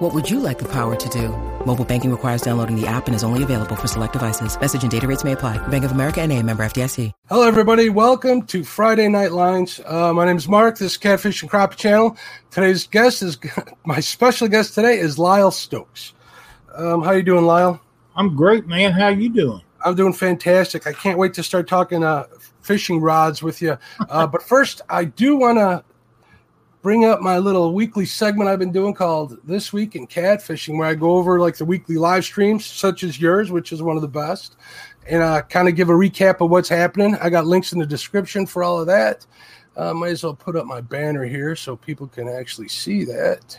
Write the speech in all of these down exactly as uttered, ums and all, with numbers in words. What would you like the power to do? Mobile banking requires downloading the app and is only available for select devices. Message and data rates may apply. Bank of America N A, member F D I C. Hello, everybody. Welcome to Friday Night Lines. Uh, my name is Mark. This is Catfish and Crop Channel. Today's guest is my special guest today is Lyle Stokes. Um, how you doing, Lyle? I'm great, man. How you doing? I'm doing fantastic. I can't wait to start talking uh, fishing rods with you. Uh, but first, I do want to bring up my little weekly segment I've been doing called This Week in Catfishing, where I go over like the weekly live streams, such as yours, which is one of the best, and uh, kind of give a recap of what's happening. I got links in the description for all of that. Uh, might as well put up my banner here so people can actually see that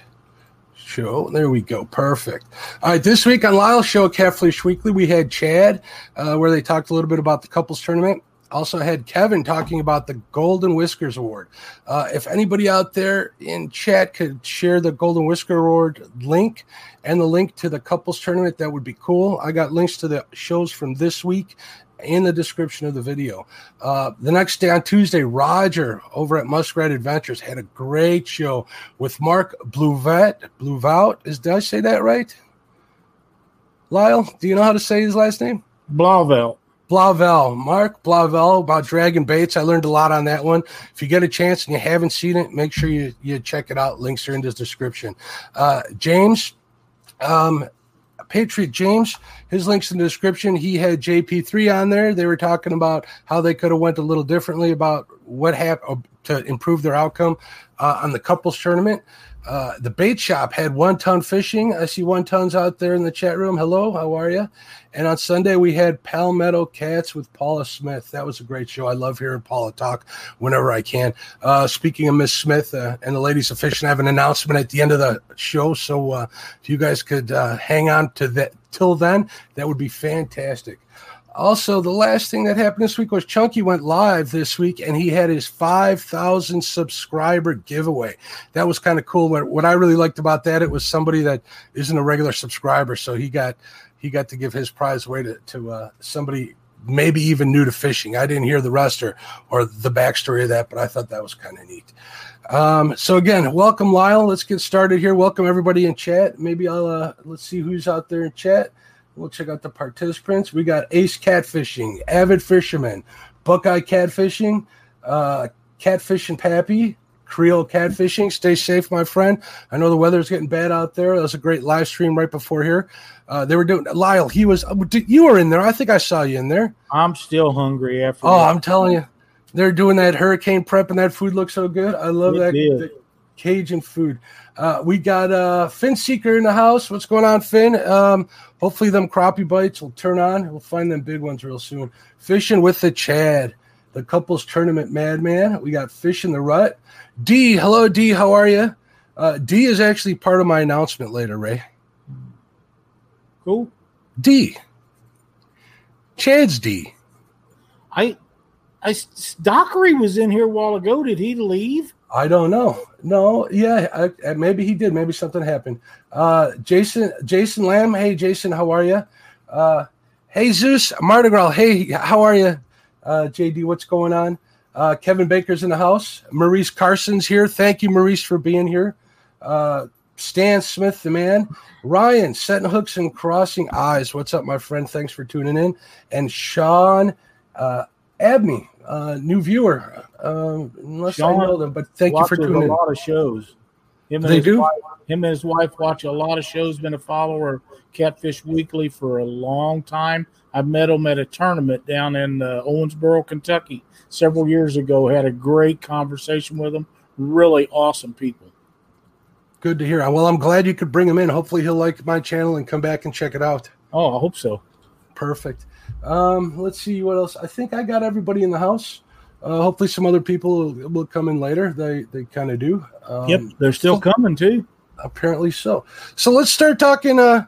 show. There we go. Perfect. All right. This week on Lyle's show, Catfish Weekly, we had Chad, uh, where they talked a little bit about the couples tournament. Also had Kevin talking about the Golden Whiskers Award. Uh, if anybody out there in chat could share the Golden Whisker Award link and the link to the couples tournament, that would be cool. I got links to the shows from this week in the description of the video. Uh, the next day on Tuesday, Roger over at Muskrat Adventures had a great show with Mark Blauvelt. Blauvelt, is did I say that right? Lyle, do you know how to say his last name? Blauvelt. Blauvelt, Mark Blauvelt, about Dragon Baits. I learned a lot on that one. If you get a chance and you haven't seen it, make sure you, you check it out. Links are in the description. Uh, James, um, Patriot James, his link's in the description. He had J P three on there. They were talking about how they could have went a little differently about what happened to improve their outcome uh, on the couples tournament. Uh, the bait shop had one ton fishing. I see one tons out there in the chat room. Hello, how are you? And on Sunday, we had Palmetto Cats with Paula Smith. That was a great show. I love hearing Paula talk whenever I can. Uh, speaking of Miss Smith uh, and the ladies of fishing, I have an announcement at the end of the show. So uh, if you guys could uh, hang on to that till then, that would be fantastic. Also, the last thing that happened this week was Chunky went live this week, and he had his five thousand subscriber giveaway. That was kind of cool. What, what I really liked about that, it was somebody that isn't a regular subscriber, so he got he got to give his prize away to, to uh, somebody maybe even new to fishing. I didn't hear the rest or, or the backstory of that, but I thought that was kind of neat. Um, so, again, welcome, Lyle. Let's get started here. Welcome, everybody, in chat. Maybe I'll uh, let's see who's out there in chat. We'll check out the participants. We got Ace Catfishing, Avid Fisherman, Buckeye Catfishing, uh, Catfish and Pappy, Creole Catfishing. Stay safe, my friend. I know the weather's getting bad out there. That was a great live stream right before here. Uh, they were doing Lyle. He was you were in there. I think I saw you in there. I'm still hungry after. Oh, that. I'm telling you, they're doing that hurricane prep, and that food looks so good. I love it that. Did. Cajun food. Uh, we got uh, Finn Seeker in the house. What's going on, Finn? Um, hopefully them crappie bites will turn on. We'll find them big ones real soon. Fishing with the Chad, the couples tournament madman. We got Fish in the Rut. D, hello, D. How are you? Uh, D is actually part of my announcement later, Ray. Cool. D. Chad's D. I, I, Dockery was in here a while ago. Did he leave? I don't know. No, yeah, I, I, maybe he did. Maybe something happened. Uh, Jason, Jason Lamb. Hey, Jason, how are you? Uh, hey, Zeus, Mardi Gras. Hey, how are you? Uh, J D, what's going on? Uh, Kevin Baker's in the house. Maurice Carson's here. Thank you, Maurice, for being here. Uh, Stan Smith, the man. Ryan, setting hooks and crossing eyes. What's up, my friend? Thanks for tuning in. And Sean uh, Abney. Uh, new viewer, um, unless Sean I know them, but thank you for tuning in. A lot of shows. Him and they do? Wife, him and his wife watch a lot of shows, been a follower of Catfish Weekly for a long time. I met him at a tournament down in uh, Owensboro, Kentucky, several years ago. Had a great conversation with him. Really awesome people. Good to hear. Well, I'm glad you could bring him in. Hopefully he'll like my channel and come back and check it out. Oh, I hope so. Perfect. Um, let's see what else. I think I got everybody in the house. Uh, hopefully some other people will, will come in later. They they kind of do. Um, yep, they're still so, coming too. Apparently so. So let's start talking uh,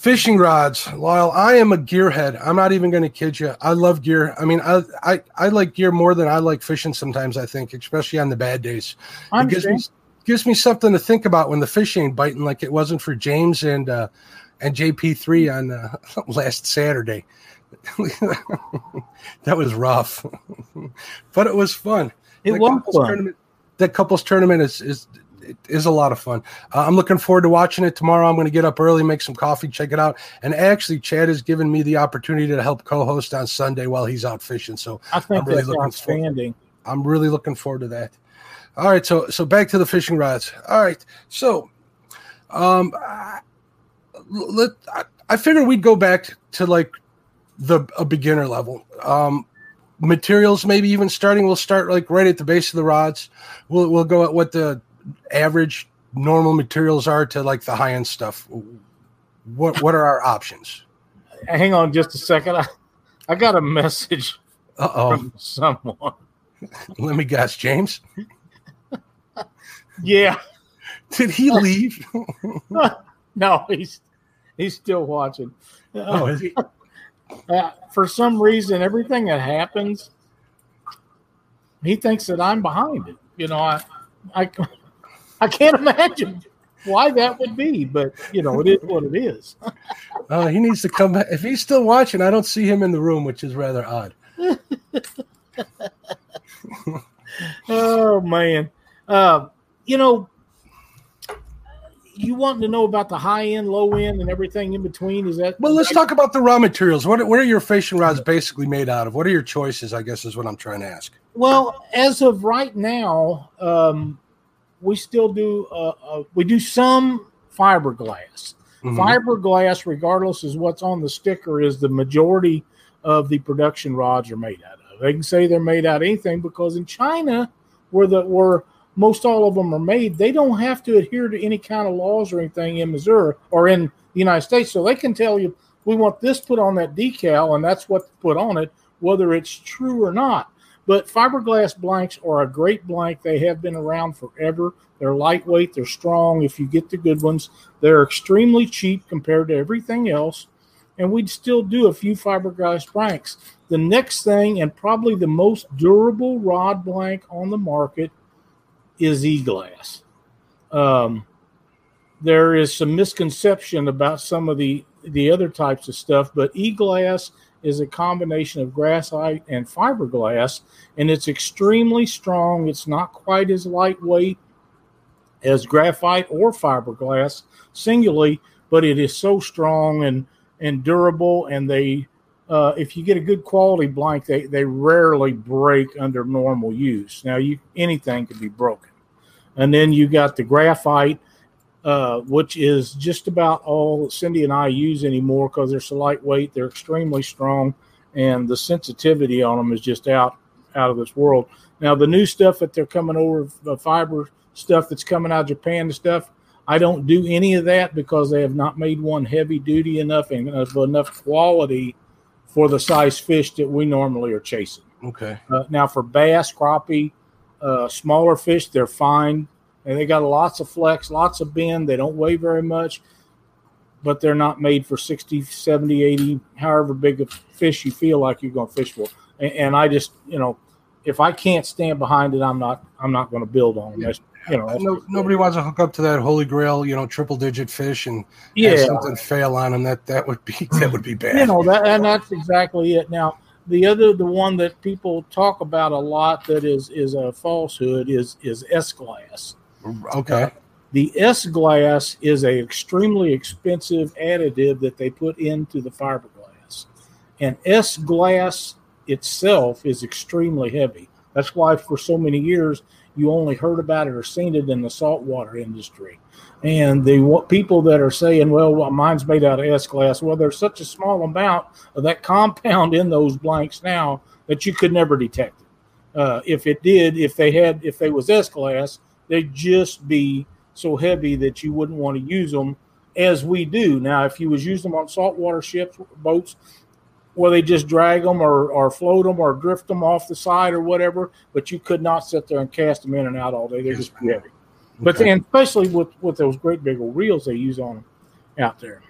Fishing rods, Lyle. I am a gearhead. I'm not even going to kid you. I love gear. I mean, I, I I like gear more than I like fishing sometimes, I think, especially on the bad days. It gives me, gives me something to think about when the fish ain't biting like it wasn't for James and uh, and J P three on uh, last Saturday. That was rough. But it was fun. It that was fun. That couples tournament is is – It is a lot of fun. Uh, I'm looking forward to watching it tomorrow. I'm going to get up early, make some coffee, check it out. And actually, Chad has given me the opportunity to help co-host on Sunday while he's out fishing. So I think I'm really that's looking outstanding. Forward. I'm really looking forward to that. All right, so so back to the fishing rods. All right, so um, I, let I, I figured we'd go back to like the a beginner level. Um, materials, maybe even starting. We'll start like right at the base of the rods. We'll we'll go at what the average normal materials are to like the high end stuff. What what are our options? Hang on just a second. I, I got a message Uh-oh. from someone. Let me guess, James. Yeah. Did he leave? No, he's he's still watching. Oh, is he? Uh, for some reason, everything that happens, he thinks that I'm behind it. You know, I I. I can't imagine why that would be, but, you know, it is what it is. uh, he needs to come back. If he's still watching, I don't see him in the room, which is rather odd. Oh, man. Uh, you know, you want to know about the high end, low end, and everything in between? Is that Well, let's I, talk about the raw materials. What, what are your fishing rods basically made out of? What are your choices, I guess, is what I'm trying to ask. Well, as of right now, um, we still do uh, uh, we do some fiberglass. Mm-hmm. Fiberglass, regardless of what's on the sticker, is the majority of the production rods are made out of. They can say they're made out of anything because in China, where the where most all of them are made, they don't have to adhere to any kind of laws or anything in Missouri or in the United States. So they can tell you, we want this put on that decal, and that's what to put on it, whether it's true or not. But fiberglass blanks are a great blank. They have been around forever. They're lightweight. They're strong. If you get the good ones, they're extremely cheap compared to everything else. And we'd still do a few fiberglass blanks. The next thing, and probably the most durable rod blank on the market, is e-glass. Um, there is some misconception about some of the, the other types of stuff, but e-glass is a combination of graphite and fiberglass, and it's extremely strong. It's not quite as lightweight as graphite or fiberglass singly, but it is so strong and, and durable, and they uh, if you get a good quality blank, they, they rarely break under normal use. Now, you anything can be broken. And then you got the graphite, Uh, which is just about all Cindy and I use anymore because they're so lightweight, they're extremely strong, and the sensitivity on them is just out out of this world. Now, the new stuff that they're coming over, the fiber stuff that's coming out of Japan and stuff, I don't do any of that because they have not made one heavy duty enough and of enough quality for the size fish that we normally are chasing. Okay. Uh, now, for bass, crappie, uh, smaller fish, they're fine. And they got lots of flex, lots of bend. They don't weigh very much, but they're not made for sixty, seventy, eighty, however big a fish you feel like you're going to fish for. And, and I just, you know, if I can't stand behind it, I'm not I'm not going to build on it. That's, you know, that's no, nobody wants to hook up to that holy grail, you know, triple digit fish and yeah. have something fail on them. That that would be that would be bad. You know, that, and that's exactly it. Now, the other the one that people talk about a lot that is is a falsehood is is S-glass. Okay. Uh, the S-glass is an extremely expensive additive that they put into the fiberglass. And S-glass itself is extremely heavy. That's why for so many years you only heard about it or seen it in the saltwater industry. And the what, people that are saying, well, well, mine's made out of S-glass, well, there's such a small amount of that compound in those blanks now that you could never detect it. Uh, if it did, if they had, if they was S-glass, they'd just be so heavy that you wouldn't want to use them as we do. Now, if you was using them on saltwater ships, boats, where they just drag them or, or float them or drift them off the side or whatever, but you could not sit there and cast them in and out all day. They're just heavy. Okay. But and especially with, with those great big old reels they use on them out there.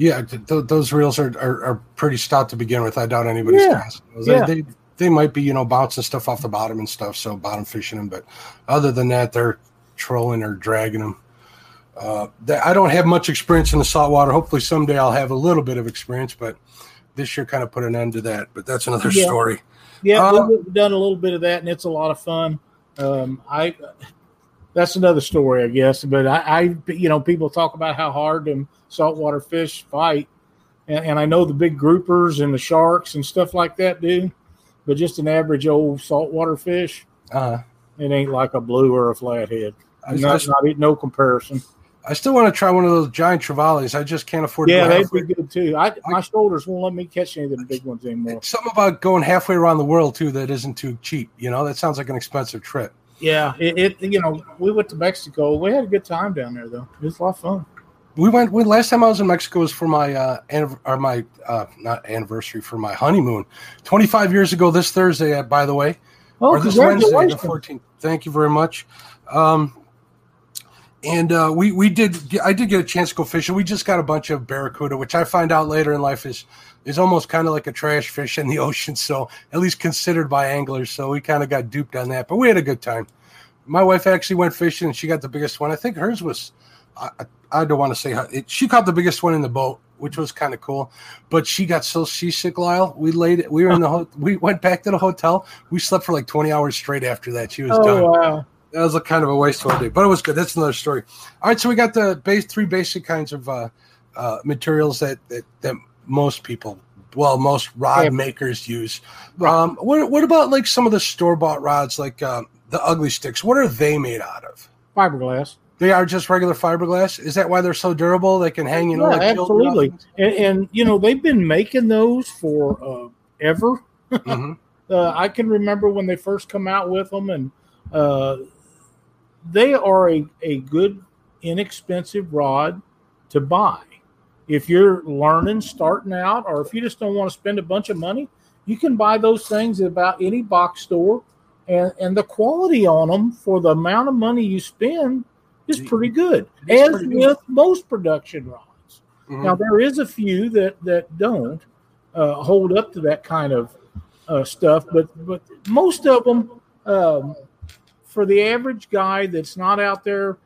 Yeah, th- those reels are, are, are pretty stout to begin with. I doubt anybody's yeah. casting those. Yeah. They, they they might be, you know, bouncing stuff off the bottom and stuff, so bottom fishing them. But other than that, they're trolling or dragging them. Uh, they, I don't have much experience in the saltwater. Hopefully someday I'll have a little bit of experience, but this year kind of put an end to that. But that's another yeah. story. Yeah, um, we've done a little bit of that, and it's a lot of fun. Um, I that's another story, I guess. But I, I, you know, people talk about how hard them saltwater fish fight, and, and I know the big groupers and the sharks and stuff like that do. But just an average old saltwater fish, uh, it ain't like a blue or a flathead. That's not, not no comparison. I still want to try one of those giant trevallies. I just can't afford. Yeah, to they'd halfway. Be good too. I, I, my shoulders won't let me catch any of the big ones anymore. It's something about going halfway around the world too that isn't too cheap. You know, that sounds like an expensive trip. Yeah, it. it you know, we went to Mexico. We had a good time down there though. It was a lot of fun. We went. When last time I was in Mexico was for my uh or my uh not anniversary for my honeymoon. twenty-five years ago this Thursday, by the way, oh, or this Wednesday, the fourteenth. Thank you very much. Um. And uh, we we did I did get a chance to go fishing. We just got a bunch of barracuda, which I find out later in life is is almost kind of like a trash fish in the ocean. So at least considered by anglers. So we kind of got duped on that, but we had a good time. My wife actually went fishing and she got the biggest one. I think hers was I, I don't want to say how, it, she caught the biggest one in the boat, which was kind of cool. But she got so seasick, Lyle. We laid we were in the ho- we went back to the hotel. We slept for like twenty hours straight after that. She was oh, done. Wow. That was a kind of a wasteful day, but it was good. That's another story. All right, so we got the base three basic kinds of uh, uh, materials that, that that most people, well, most rod yeah. makers use. Um, what what about like some of the store bought rods, like um, the Ugly Sticks? What are they made out of? Fiberglass. They are just regular fiberglass. Is that why they're so durable? They can hang, you know, yeah, like absolutely. And, and you know, they've been making those for uh, ever. Mm-hmm. uh, I can remember when they first come out with them, and uh, they are a, a good, inexpensive rod to buy. If you're learning, starting out, or if you just don't want to spend a bunch of money, you can buy those things at about any box store. And, and the quality on them for the amount of money you spend is pretty good, as with most production rods. Mm-hmm. Now, there is a few that, that don't uh, hold up to that kind of uh, stuff, but, but most of them um, – for the average guy that's not out there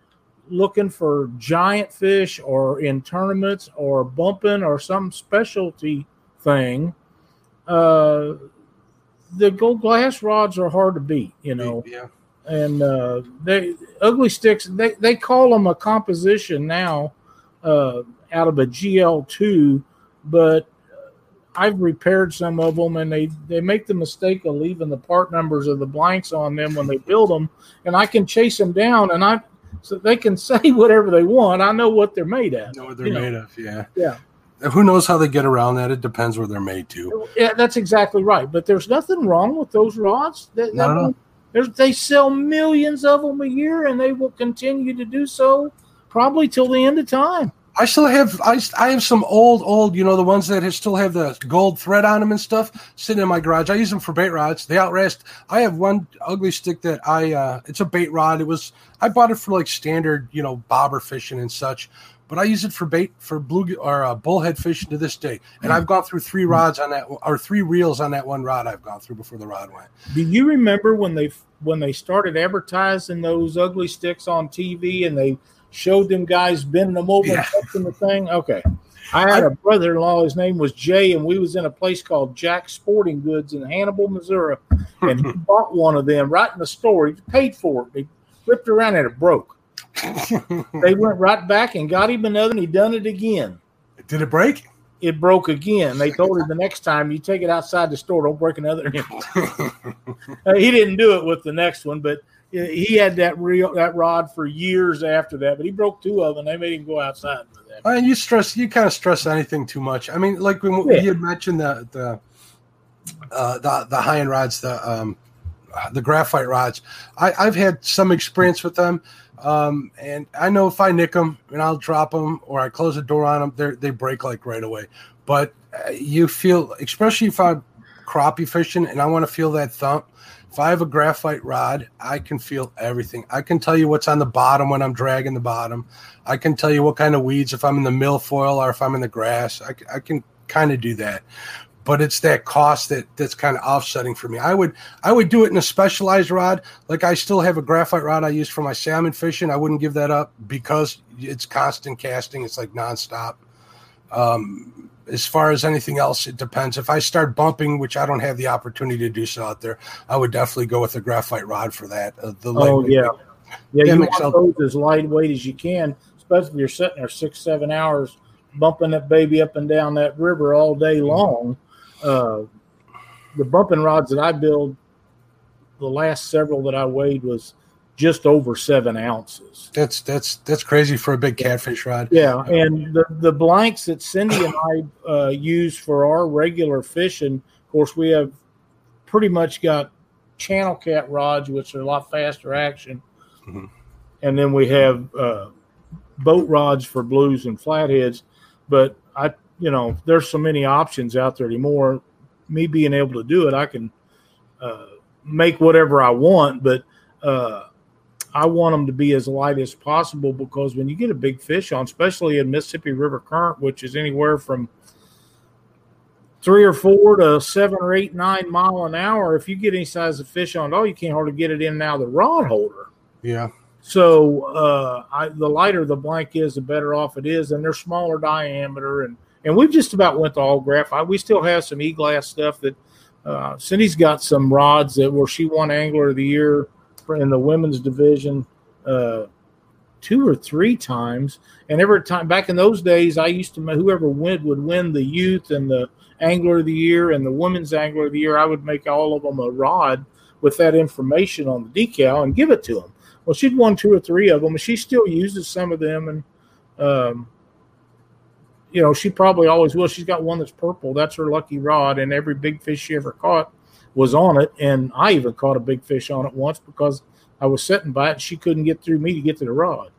looking for giant fish or in tournaments or bumping or some specialty thing, uh, the gold glass rods are hard to beat, you know. Yeah. And uh, they Ugly Sticks, they, they call them a composition now uh, out of a G L two, but I've repaired some of them, and they, they make the mistake of leaving the part numbers of the blanks on them when they build them, and I can chase them down, and I so they can say whatever they want. I know what they're made of. Know what they're made know. of, yeah. Yeah. Who knows how they get around that? It depends where they're made to. Yeah, that's exactly right. But there's nothing wrong with those rods. That, that no. There's they sell millions of them a year, and they will continue to do so probably till the end of time. I still have I, I have some old, old, you know, the ones that still have the gold thread on them and stuff sitting in my garage. I use them for bait rods. They outlast. I have one Ugly Stick that I, uh, it's a bait rod. It was, I bought it for like standard, you know, bobber fishing and such, but I use it for bait for blue or uh, bullhead fishing to this day. And I've gone through three rods on that, or three reels on that one rod I've gone through before the rod went. Do you remember when they, when they started advertising those Ugly Sticks on T V and they showed them guys bending them over yeah. and touching the thing? Okay. I had I, a brother-in-law. His name was Jay, and we was in a place called Jack's Sporting Goods in Hannibal, Missouri, and he bought one of them right in the store. He paid for it. He ripped around and it broke. They went right back and got him another, and he done it again. Did it break? It broke again. They told him the next time you take it outside the store, don't break another anymore. uh, he didn't do it with the next one, but he had that reel, that rod for years after that, but he broke two of them. They made him go outside with that. I mean, you stress, you kind of stress anything too much. I mean, like when yeah. you had mentioned the the uh, the, the high end rods, the um, the graphite rods. I, I've had some experience with them, um, and I know if I nick them and I'll drop them or I close the door on them, they they break like right away. But you feel, especially if I crappie fishing and I want to feel that thump, if I have a graphite rod, I can feel everything. I can tell you what's on the bottom when I'm dragging the bottom. I can tell you what kind of weeds, if I'm in the milfoil or if I'm in the grass. I, I can kind of do that. But it's that cost that, that's kind of offsetting for me. I would I would do it in a specialized rod. Like I still have a graphite rod I use for my salmon fishing. I wouldn't give that up because it's constant casting. It's like nonstop. Um, as far as anything else, it depends. If I start bumping, which I don't have the opportunity to do so out there, I would definitely go with a graphite rod for that. Uh, the oh, yeah. Yeah, you want those as lightweight as you can, especially if you're sitting there six, seven hours bumping that baby up and down that river all day long. Uh, the bumping rods that I build, the last several that I weighed was just over seven ounces. That's that's that's crazy for a big catfish rod. Yeah, and the, the blanks that Cindy and I uh, use for our regular fishing, of course, we have pretty much got channel cat rods, which are a lot faster action. Mm-hmm. And then we have uh, boat rods for blues and flatheads. But I You know, there's so many options out there anymore. Me being able to do it, I can uh, make whatever I want, but uh, I want them to be as light as possible because when you get a big fish on, especially in Mississippi River Current, which is anywhere from three or four to seven or eight, nine mile an hour, if you get any size of fish on at all, you can't hardly get it in and out of the rod holder. Yeah. So uh, I, the lighter the blank is, the better off it is, and they're smaller diameter and And we just about went to all graphite. We still have some e-glass stuff that uh, Cindy's got some rods that where she won Angler of the Year in the women's division uh, two or three times. And every time back in those days, I used to whoever went would win the youth and the Angler of the Year and the women's Angler of the Year. I would make all of them a rod with that information on the decal and give it to them. Well, she'd won two or three of them, and she still uses some of them and. Um, You know, she probably always will. She's got one that's purple. That's her lucky rod, and every big fish she ever caught was on it, and I even caught a big fish on it once because I was sitting by it, and she couldn't get through me to get to the rod.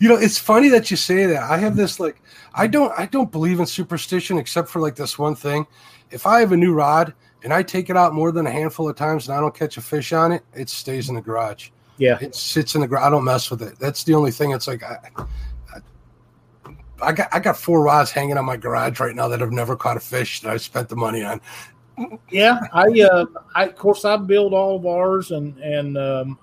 You know, it's funny that you say that. I have this, like, I don't I don't believe in superstition except for, like, this one thing. If I have a new rod and I take it out more than a handful of times and I don't catch a fish on it, it stays in the garage. Yeah. It sits in the garage. I don't mess with it. That's the only thing. It's like – I. I got I got four rods hanging on my garage right now that I've never caught a fish that I spent the money on. Yeah, I uh, I of course I build all of ours and and um,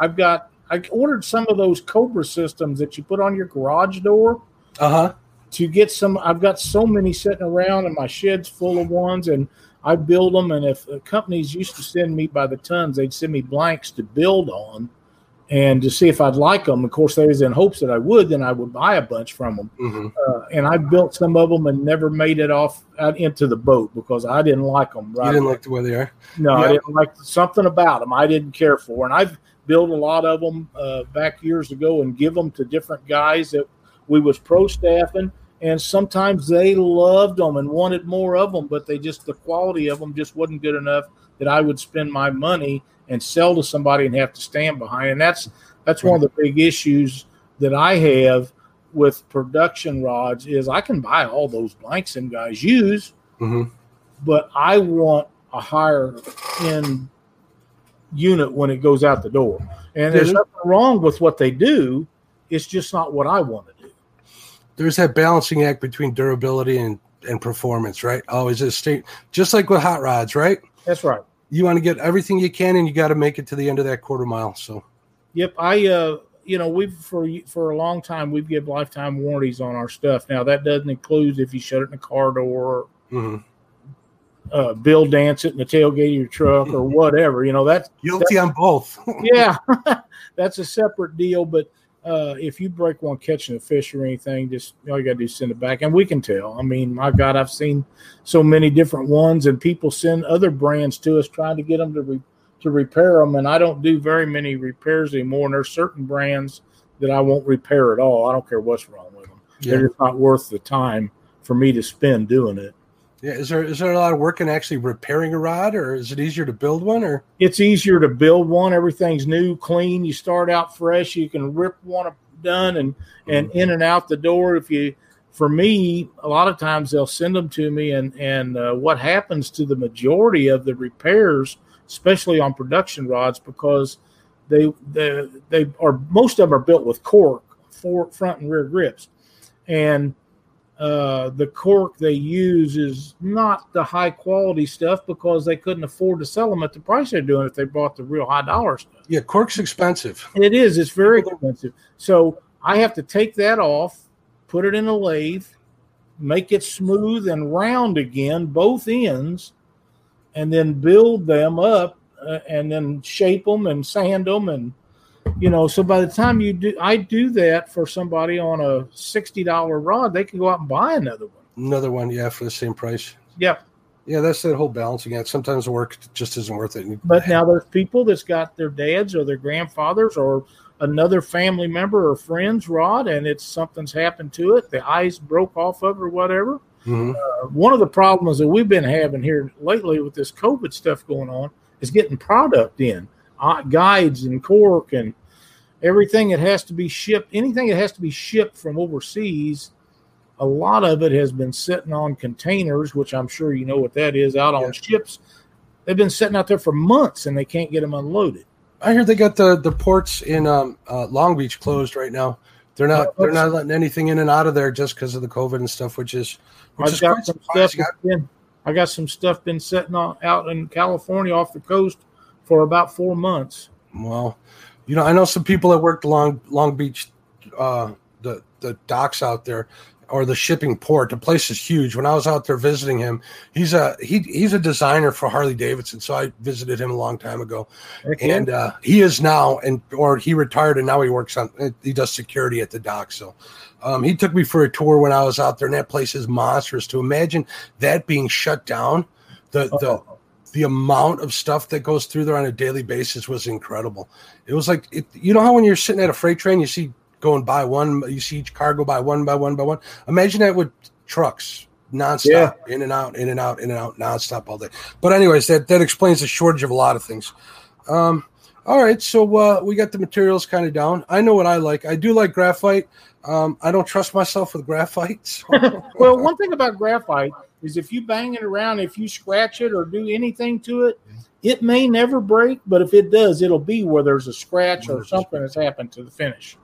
I've got I ordered some of those Cobra systems that you put on your garage door. Uh huh. To get some, I've got so many sitting around and my shed's full of ones and I build them. And if the companies used to send me by the tons, they'd send me blanks to build on. And to see if I'd like them, of course, they was in hopes that I would, then I would buy a bunch from them. Mm-hmm. Uh, and I built some of them and never made it off out into the boat because I didn't like them. Right? You didn't like the way they are? No, yeah. I didn't like something about them I didn't care for. And I've built a lot of them uh, back years ago and give them to different guys that we was pro staffing. And sometimes they loved them and wanted more of them, but they just the quality of them just wasn't good enough that I would spend my money and sell to somebody and have to stand behind. And that's that's one of the big issues that I have with production rods is I can buy all those blanks and guys use, mm-hmm. but I want a higher end unit when it goes out the door. And mm-hmm. there's nothing wrong with what they do. It's just not what I want to do. There's that balancing act between durability and, and performance, right? Always a state, just like with hot rods, right? That's right. You want to get everything you can, and you got to make it to the end of that quarter mile. So, yep, I, uh, you know, we've for for a long time we've given lifetime warranties on our stuff. Now that doesn't include if you shut it in a car door, mm-hmm. uh, Bill dance it in the tailgate of your truck or whatever. You know that's guilty that's, on both. Yeah, that's a separate deal. But uh, if you break one catching a fish or anything, just all you got to do is send it back, and we can tell. I mean, my God, I've seen so many different ones, and people send other brands to us trying to get them to re- to repair them, and I don't do very many repairs anymore, and there's certain brands that I won't repair at all. I don't care what's wrong with them. Yeah. They're just not worth the time for me to spend doing it. Yeah, is there is there a lot of work in actually repairing a rod, or is it easier to build one? Or it's easier to build one. Everything's new, clean. You start out fresh. You can rip one done and, and mm-hmm. in and out the door if you – for me, a lot of times they'll send them to me, and, and uh, what happens to the majority of the repairs, especially on production rods, because they they, they are, most of them are built with cork for front and rear grips. And uh, the cork they use is not the high quality stuff because they couldn't afford to sell them at the price they're doing if they bought the real high dollar stuff. Yeah, cork's expensive. It is. It's very expensive. So I have to take that off, put it in a lathe, make it smooth and round again, both ends, and then build them up uh, and then shape them and sand them. And, you know, so by the time you do, I do that for somebody on a sixty dollar rod, they can go out and buy another one. Another one, yeah, for the same price. Yeah. Yeah, that's that whole balancing act. Sometimes work just isn't worth it. But now there's people that's got their dads or their grandfathers or another family member or friend's rod, and it's something's happened to it. The ice broke off of it or whatever. Mm-hmm. Uh, one of the problems that we've been having here lately with this COVID stuff going on is getting product in, uh, guides and cork and everything that has to be shipped. Anything that has to be shipped from overseas, a lot of it has been sitting on containers, which I'm sure you know what that is, out yeah. on ships. They've been sitting out there for months, and they can't get them unloaded. I hear they got the, the ports in um, uh, Long Beach closed right now. They're not they're not letting anything in and out of there just because of the COVID and stuff, which is which I've is got some stuff been, I got some stuff been sitting on, out in California off the coast for about four months. Well, you know, I know some people that worked Long Long Beach, uh, the the docks out there. Or the shipping port. The place is huge. When I was out there visiting him, he's a he he's a designer for Harley-Davidson. So I visited him a long time ago, okay. and uh, he is now and or he retired and now he works on he does security at the dock. So um, he took me for a tour when I was out there, and that place is monstrous. To imagine that being shut down, the oh. the the amount of stuff that goes through there on a daily basis was incredible. It was like it, you know how when you're sitting at a freight train, you see. Go and buy one. You see each car go by one by one by one. Imagine that with trucks nonstop, yeah. in and out, in and out, in and out, nonstop all day. But anyways, that that explains the shortage of a lot of things. Um, all right, so uh, we got the materials kind of down. I know what I like. I do like graphite. Um, I don't trust myself with graphite. So. Well, one thing about graphite is if you bang it around, if you scratch it or do anything to it, it may never break. But if it does, it'll be where there's a scratch or something that's happened to the finish.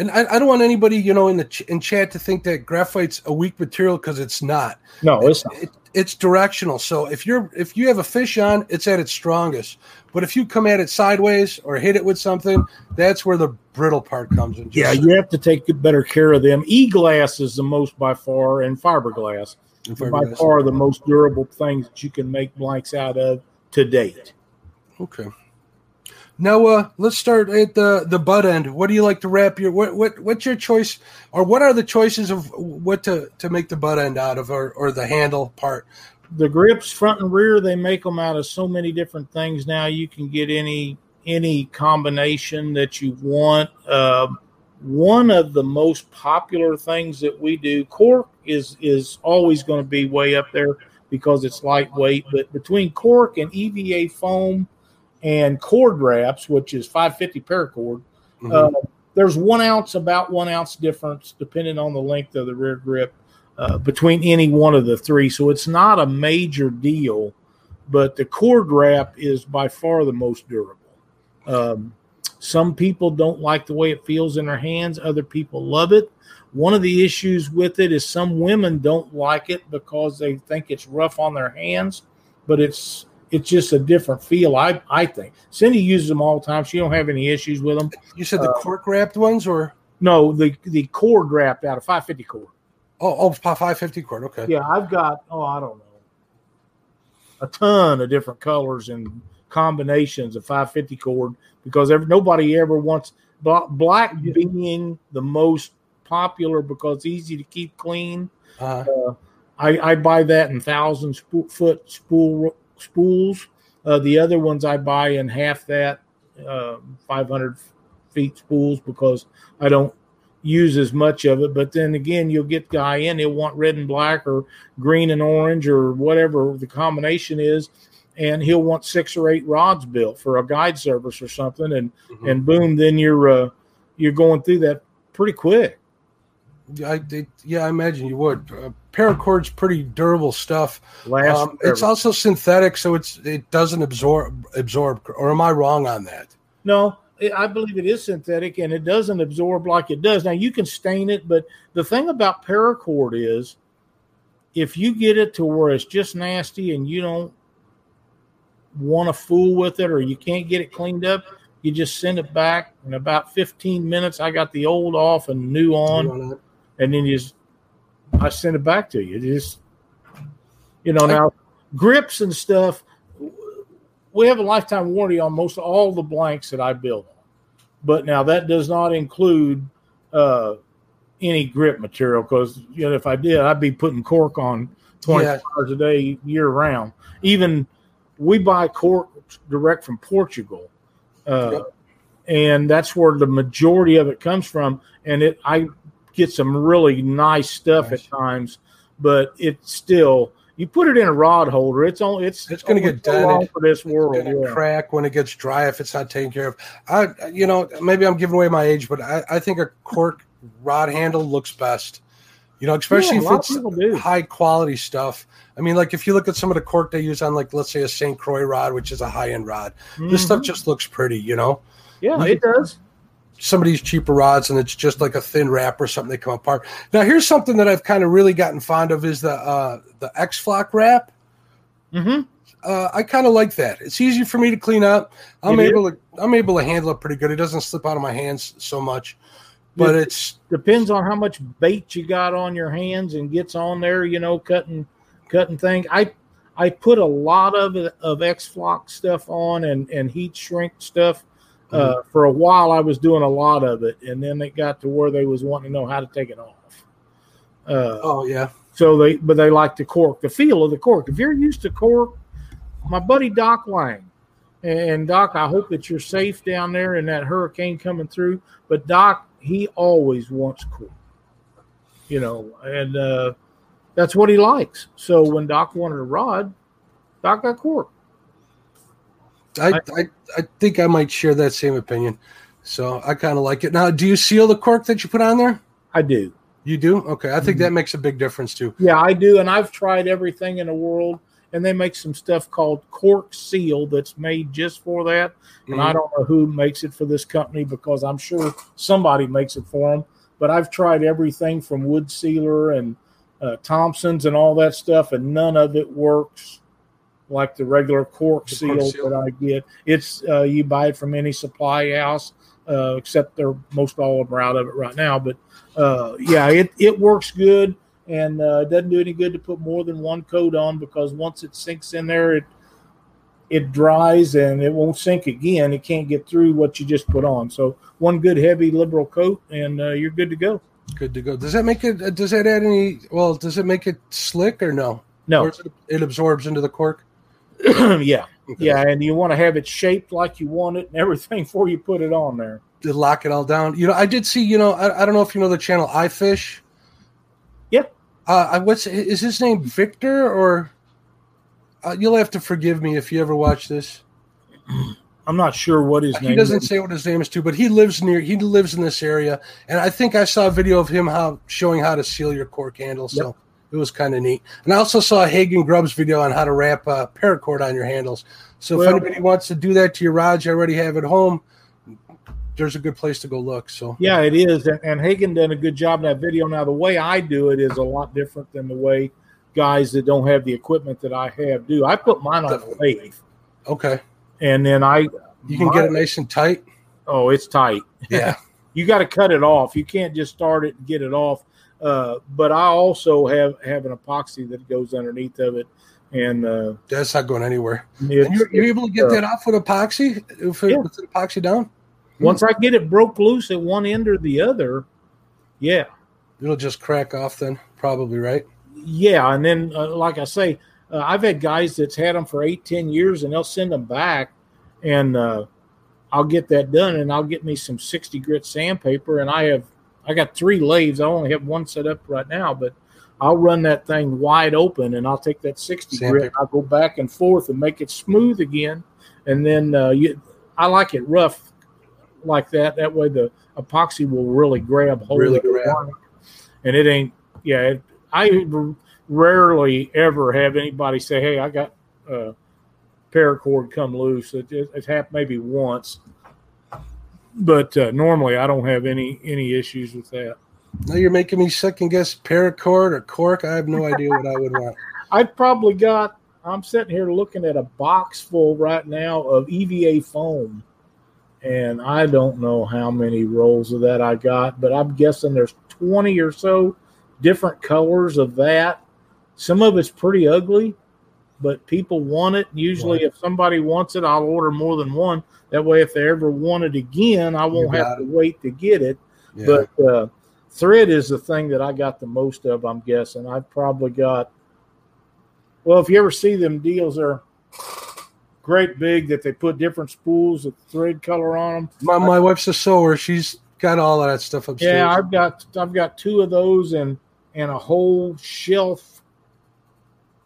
And I, I don't want anybody, you know, in the ch- in chat to think that graphite's a weak material because it's not. No, it's not. It, it, it's directional. So if you're if you have a fish on, it's at its strongest. But if you come at it sideways or hit it with something, that's where the brittle part comes in. Just yeah, you have to take better care of them. E-glass is the most by far, and fiberglass, and fiberglass by far the most durable things that you can make blanks out of to date. Okay. Now, uh, let's start at the, the butt end. What do you like to wrap your what, – what what's your choice – or what are the choices of what to, to make the butt end out of or, or the handle part? The grips, front and rear, they make them out of so many different things now. You can get any any combination that you want. Uh, one of the most popular things that we do, cork is, is always going to be way up there because it's lightweight. But between cork and E V A foam, and cord wraps, which is five fifty paracord, mm-hmm. uh, there's one ounce, about one ounce difference, depending on the length of the rear grip uh, between any one of the three. So it's not a major deal, but the cord wrap is by far the most durable. Um, some people don't like the way it feels in their hands. Other people love it. One of the issues with it is some women don't like it because they think it's rough on their hands, but it's It's just a different feel, I I think. Cindy uses them all the time. She don't have any issues with them. You said the uh, cork-wrapped ones? Or no, the, the cord-wrapped out of five fifty cord. Oh, oh, five fifty cord, okay. Yeah, I've got, oh, I don't know, a ton of different colors and combinations of five fifty cord because every, nobody ever wants black yeah. being the most popular because it's easy to keep clean. Uh-huh. Uh, I, I buy that in thousand-foot sp- spool spools. Uh, the other ones I buy in half that uh, five hundred feet spools because I don't use as much of it. But then again, you'll get guy in, he'll want red and black or green and orange or whatever the combination is. And he'll want six or eight rods built for a guide service or something. And, mm-hmm. and boom, then you're, uh, you're going through that pretty quick. I they, yeah, I imagine you would. Uh, Paracords, pretty durable stuff. Last um, it's also synthetic, so it's it doesn't absorb absorb. Or am I wrong on that? No, I believe it is synthetic, and it doesn't absorb like it does. Now you can stain it, but the thing about paracord is, if you get it to where it's just nasty and you don't want to fool with it, or you can't get it cleaned up, you just send it back. In about fifteen minutes, I got the old off and new on, and then you just, I send it back to you. It just, you know, now grips and stuff, we have a lifetime warranty on most all the blanks that I build on. But now that does not include uh, any grip material, because you know, if I did, I'd be putting cork on twenty-four yeah. hours a day, year round. Even we buy cork direct from Portugal. Uh, and that's where the majority of it comes from. And it, I get some really nice stuff nice. at times, but it's still, you put it in a rod holder, It's only it's it's going to get done for this world. It's going to yeah. crack when it gets dry if it's not taken care of. I, you know, maybe I'm giving away my age, but I, I think a cork rod handle looks best. You know, especially yeah, if it's high quality stuff. I mean, like if you look at some of the cork they use on, like, let's say a Saint Croix rod, which is a high end rod, mm-hmm. this stuff just looks pretty, you know? Yeah, you, it does. Some of these cheaper rods, and it's just like a thin wrap or something, they come apart. Now, here's something that I've kind of really gotten fond of is the uh, the X-Flock wrap. Mm-hmm. Uh, I kind of like that. It's easy for me to clean up. I'm it able is. to I'm able to handle it pretty good. It doesn't slip out of my hands so much. But it it's depends on how much bait you got on your hands and gets on there, you know, cutting, cutting things. I, I put a lot of of X-Flock stuff on and, and heat shrink stuff. Uh, mm-hmm. For a while, I was doing a lot of it, and then it got to where they was wanting to know how to take it off. Uh, oh yeah. So they, but they like the cork, the feel of the cork. If you're used to cork, my buddy Doc Lang. And Doc, I hope that you're safe down there in that hurricane coming through. But Doc, he always wants cork, you know, and uh, that's what he likes. So when Doc wanted a rod, Doc got cork. I, I, I think I might share that same opinion. So I kind of like it. Now, do you seal the cork that you put on there? I do. You do? Okay. I think mm-hmm. that makes a big difference too. Yeah, I do. And I've tried everything in the world. And they make some stuff called cork seal that's made just for that. And mm-hmm. I don't know who makes it for this company, because I'm sure somebody makes it for them. But I've tried everything from wood sealer and uh, Thompson's and all that stuff, and none of it works like the regular cork, the seal, cork seal that I get. It's uh, you buy it from any supply house, uh, except they're most all of them are out of it right now. But, uh, yeah, it, it works good. And uh, it doesn't do any good to put more than one coat on, because once it sinks in there, it it dries and it won't sink again. It can't get through what you just put on. So one good heavy liberal coat, and uh, you're good to go. Good to go. Does that make it? Does that add any? Well, does it make it slick or no? No. Or it, it absorbs into the cork. yeah, okay. yeah, and you want to have it shaped like you want it and everything before you put it on there. To lock it all down. You know, I did see. You know, I, I don't know if you know the channel iFish. Uh, what's is his name? Victor, or uh, you'll have to forgive me if you ever watch this. I'm not sure what his name. He doesn't is. say what his name is too, but he lives near. He lives in this area, and I think I saw a video of him how showing how to seal your cork handle. So yep. It was kind of neat. And I also saw Hagen Grubb's video on how to wrap uh, paracord on your handles. So well, if anybody wants to do that to your rods, you already have at home. There's a good place to go look. So yeah, it is. And, and Hagen done a good job in that video. Now, the way I do it is a lot different than the way guys that don't have the equipment that I have do. I put mine on a lathe. Okay. And then I – You can my, get it nice and tight? Oh, it's tight. Yeah. You got to cut it off. You can't just start it and get it off. Uh, but I also have, have an epoxy that goes underneath of it. And uh, that's not going anywhere. And you're, you're able to get uh, that off with epoxy? If it, yeah. With epoxy down? Once I get it broke loose at one end or the other, yeah. It'll just crack off then, probably, right? Yeah, and then, uh, like I say, uh, I've had guys that's had them for eight, ten years, and they'll send them back, and uh, I'll get that done, and I'll get me some sixty grit sandpaper, and I have I got three lathes. I only have one set up right now, but I'll run that thing wide open, and I'll take that sixty grit, and I'll go back and forth and make it smooth again, and then uh, you, I like it rough. Like that that way the epoxy will really grab hold really of grab. It and it ain't. Yeah, it, I rarely ever have anybody say, "Hey, I got a paracord come loose." It, it, it's happened maybe once, but uh, normally I don't have any any issues with that. Now you're making me second guess paracord or cork. I have no idea what I would want. I've probably got. I'm sitting here looking at a box full right now of E V A foam, and I don't know how many rolls of that I got, but I'm guessing there's twenty or so different colors of that. Some of it's pretty ugly, but people want it. Usually, wow. If somebody wants it, I'll order more than one. That way, if they ever want it again, I won't have it. to wait to get it. Yeah. But uh, thread is the thing that I got the most of, I'm guessing. I've probably got Well, if you ever see them deals, they're great big that they put different spools of thread color on them. My my wife's a sewer; she's got all of that stuff upstairs. Yeah, I've got I've got two of those and and a whole shelf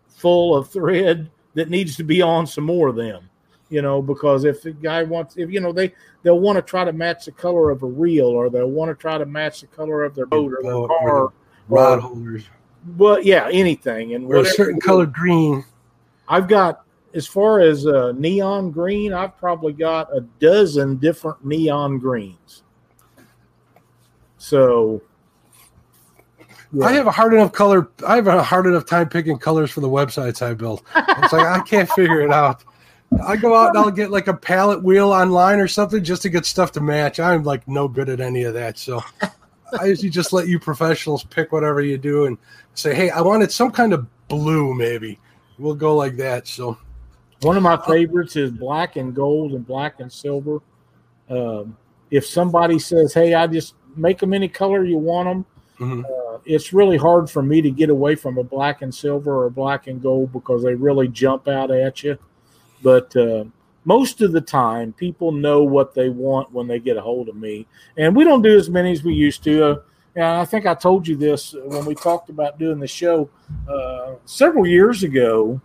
full of thread that needs to be on some more of them. You know, because if the guy wants, if you know they they'll want to try to match the color of a reel, or they'll want to try to match the color of their boat or their car, rod holders. Well, yeah, anything. And a certain color green. I've got, as far as uh, neon green, I've probably got a dozen different neon greens. So. Yeah. I have a hard enough color. I have a hard enough time picking colors for the websites I build. It's like, I can't figure it out. I go out and I'll get like a palette wheel online or something just to get stuff to match. I'm like no good at any of that. So. I usually just let you professionals pick whatever you do and say, hey, I wanted some kind of blue maybe. We'll go like that. So one of my favorites is black and gold and black and silver. Um, if somebody says, hey, I just make them any color you want them, mm-hmm. uh, it's really hard for me to get away from a black and silver or black and gold because they really jump out at you. But uh, most of the time, people know what they want when they get a hold of me. And we don't do as many as we used to. Uh, and I think I told you this when we talked about doing the show. Uh, several years ago,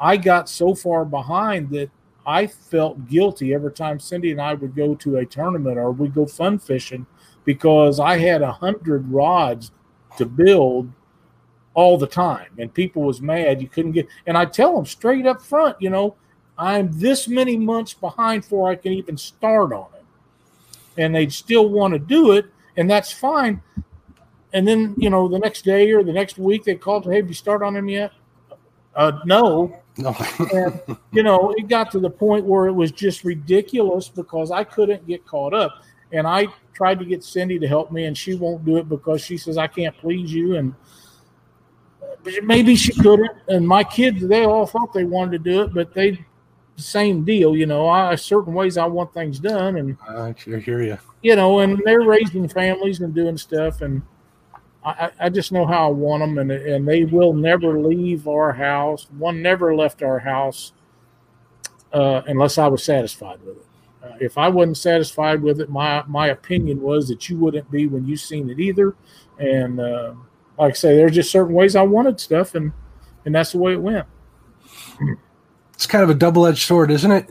I got so far behind that I felt guilty every time Cindy and I would go to a tournament or we'd go fun fishing because I had one hundred rods to build all the time. And people was mad you couldn't get – and I tell them straight up front, you know, I'm this many months behind before I can even start on it. And they'd still want to do it, and that's fine. And then, you know, the next day or the next week, they called, hey, have you started on them yet? Uh, no. No. And, you know, it got to the point where it was just ridiculous because I couldn't get caught up. And I tried to get Cindy to help me, and she won't do it because she says, I can't please you. And maybe she couldn't. And my kids, they all thought they wanted to do it, but they – same deal, you know. I certain ways I want things done, and I sure hear you. You know, and they're raising families and doing stuff, and I, I just know how I want them, and and they will never leave our house. One never left our house uh, unless I was satisfied with it. Uh, if I wasn't satisfied with it, my my opinion was that you wouldn't be when you seen it either. And uh, like I say, there's just certain ways I wanted stuff, and and that's the way it went. It's kind of a double-edged sword, isn't it?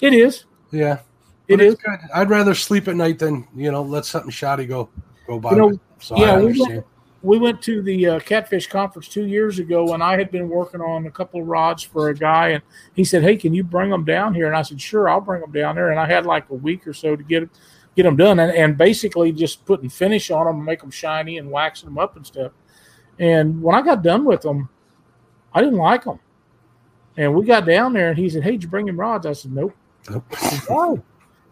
It is. Yeah. It is. Good. I'd rather sleep at night than, you know, let something shoddy go, go by. You know, so yeah, we went, we went to the uh, Catfish Conference two years ago, and I had been working on a couple of rods for a guy, and he said, hey, can you bring them down here? And I said, sure, I'll bring them down there. And I had like a week or so to get, get them done, and, and basically just putting finish on them, make them shiny and waxing them up and stuff. And when I got done with them, I didn't like them. And we got down there, and he said, hey, did you bring him rods? I said, nope. Nope. I said, why?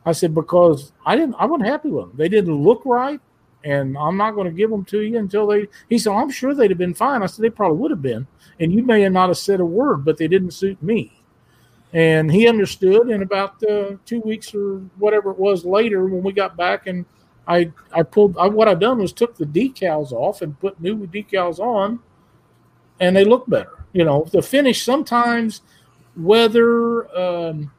I said, because I didn't, I wasn't happy with them. They didn't look right, and I'm not going to give them to you until they – he said, I'm sure they'd have been fine. I said, they probably would have been, and you may not have said a word, but they didn't suit me. And he understood, and about uh, two weeks or whatever it was later when we got back, and I, I pulled – what I done was took the decals off and put new decals on, and they looked better. You know, the finish sometimes, weather, um,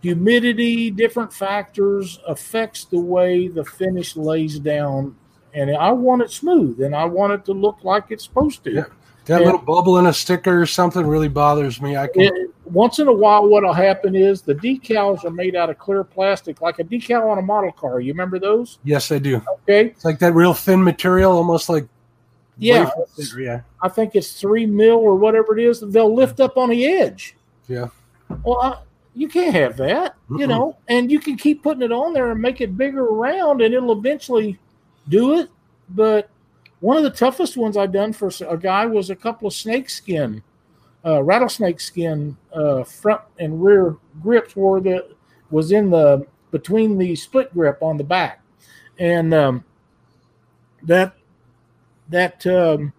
humidity, different factors affects the way the finish lays down. And I want it smooth, and I want it to look like it's supposed to. Yeah. That and little bubble in a sticker or something really bothers me. I can. It, once in a while, what will happen is the decals are made out of clear plastic, like a decal on a model car. You remember those? Yes, I do. Okay. It's like that real thin material, almost like Yeah. Center, yeah. I think it's three mil or whatever it is. They'll lift up on the edge. Yeah. Well, I, you can't have that, mm-mm. you know, and you can keep putting it on there and make it bigger around and it'll eventually do it. But one of the toughest ones I've done for a guy was a couple of snake skin, uh, rattlesnake skin uh, front and rear grips where that was in the between the split grip on the back. And um, that that um,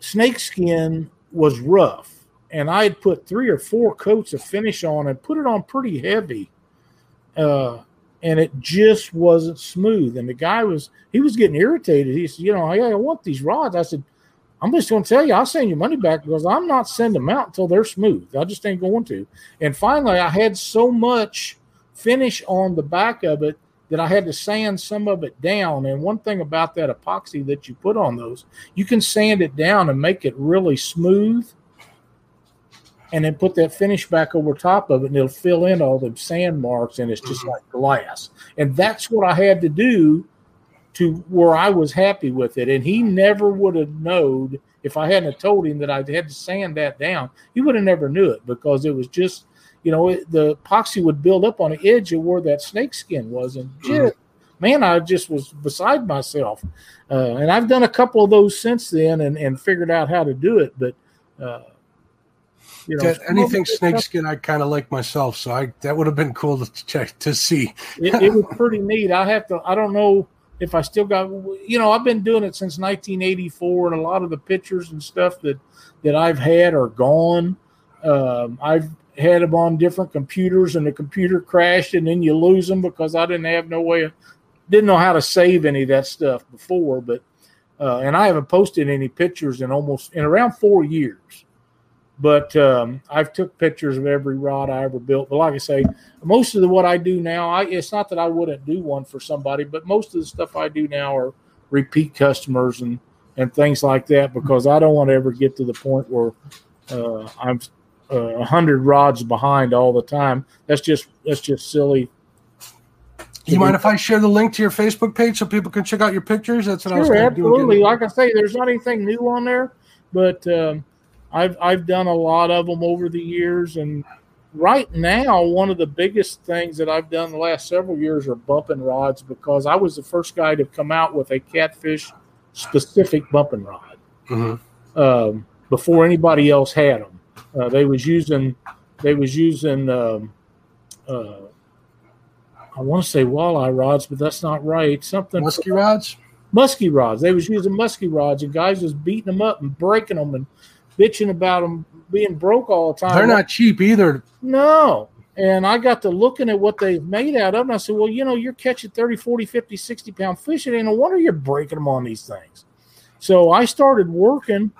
snake skin was rough. And I had put three or four coats of finish on and put it on pretty heavy. Uh, and it just wasn't smooth. And the guy was, he was getting irritated. He said, you know, hey, I want these rods. I said, I'm just going to tell you, I'll send you money back because I'm not sending them out until they're smooth. I just ain't going to. And finally, I had so much finish on the back of it that I had to sand some of it down. And one thing about that epoxy that you put on those, you can sand it down and make it really smooth. And then put that finish back over top of it, and it'll fill in all the sand marks, and it's just mm-hmm. like glass. And that's what I had to do to where I was happy with it. And he never would have known if I hadn't told him that I had to sand that down. He would have never knew it because it was just, you know, it, the epoxy would build up on the edge of where that snake skin was. And mm-hmm. just, man, I just was beside myself. Uh, and I've done a couple of those since then and, and figured out how to do it. But, uh, you know, anything snakeskin, I kind of like myself, so I that would have been cool to check to see. it, it was pretty neat. I have to. I don't know if I still got. You know, I've been doing it since nineteen eighty-four, and a lot of the pictures and stuff that that I've had are gone. Um, I've had them on different computers, and the computer crashed, and then you lose them because I didn't have no way, of, didn't know how to save any of that stuff before. But uh, and I haven't posted any pictures in almost in around four years. But um, I've took pictures of every rod I ever built. But like I say, most of the, what I do now, I, it's not that I wouldn't do one for somebody, but most of the stuff I do now are repeat customers and, and things like that because I don't want to ever get to the point where uh, I'm uh, one hundred rods behind all the time. That's just that's just silly. You mind if I share the link to your Facebook page so people can check out your pictures? That's what sure, I was going to do. Absolutely. Like I say, there's not anything new on there, but um, – I've I've done a lot of them over the years, and right now one of the biggest things that I've done the last several years are bumping rods because I was the first guy to come out with a catfish specific bumping rod mm-hmm. um, before anybody else had them. Uh, they was using they was using um, uh, I want to say walleye rods, but that's not right. Something musky rods, musky rods. They was using musky rods, and guys was beating them up and breaking them and bitching about them being broke all the time. They're not cheap either. No. And I got to looking at what they've made out of, and I said, well, you know, you're catching thirty, forty, fifty, sixty-pound fish. It ain't no wonder you're breaking them on these things. So I started working,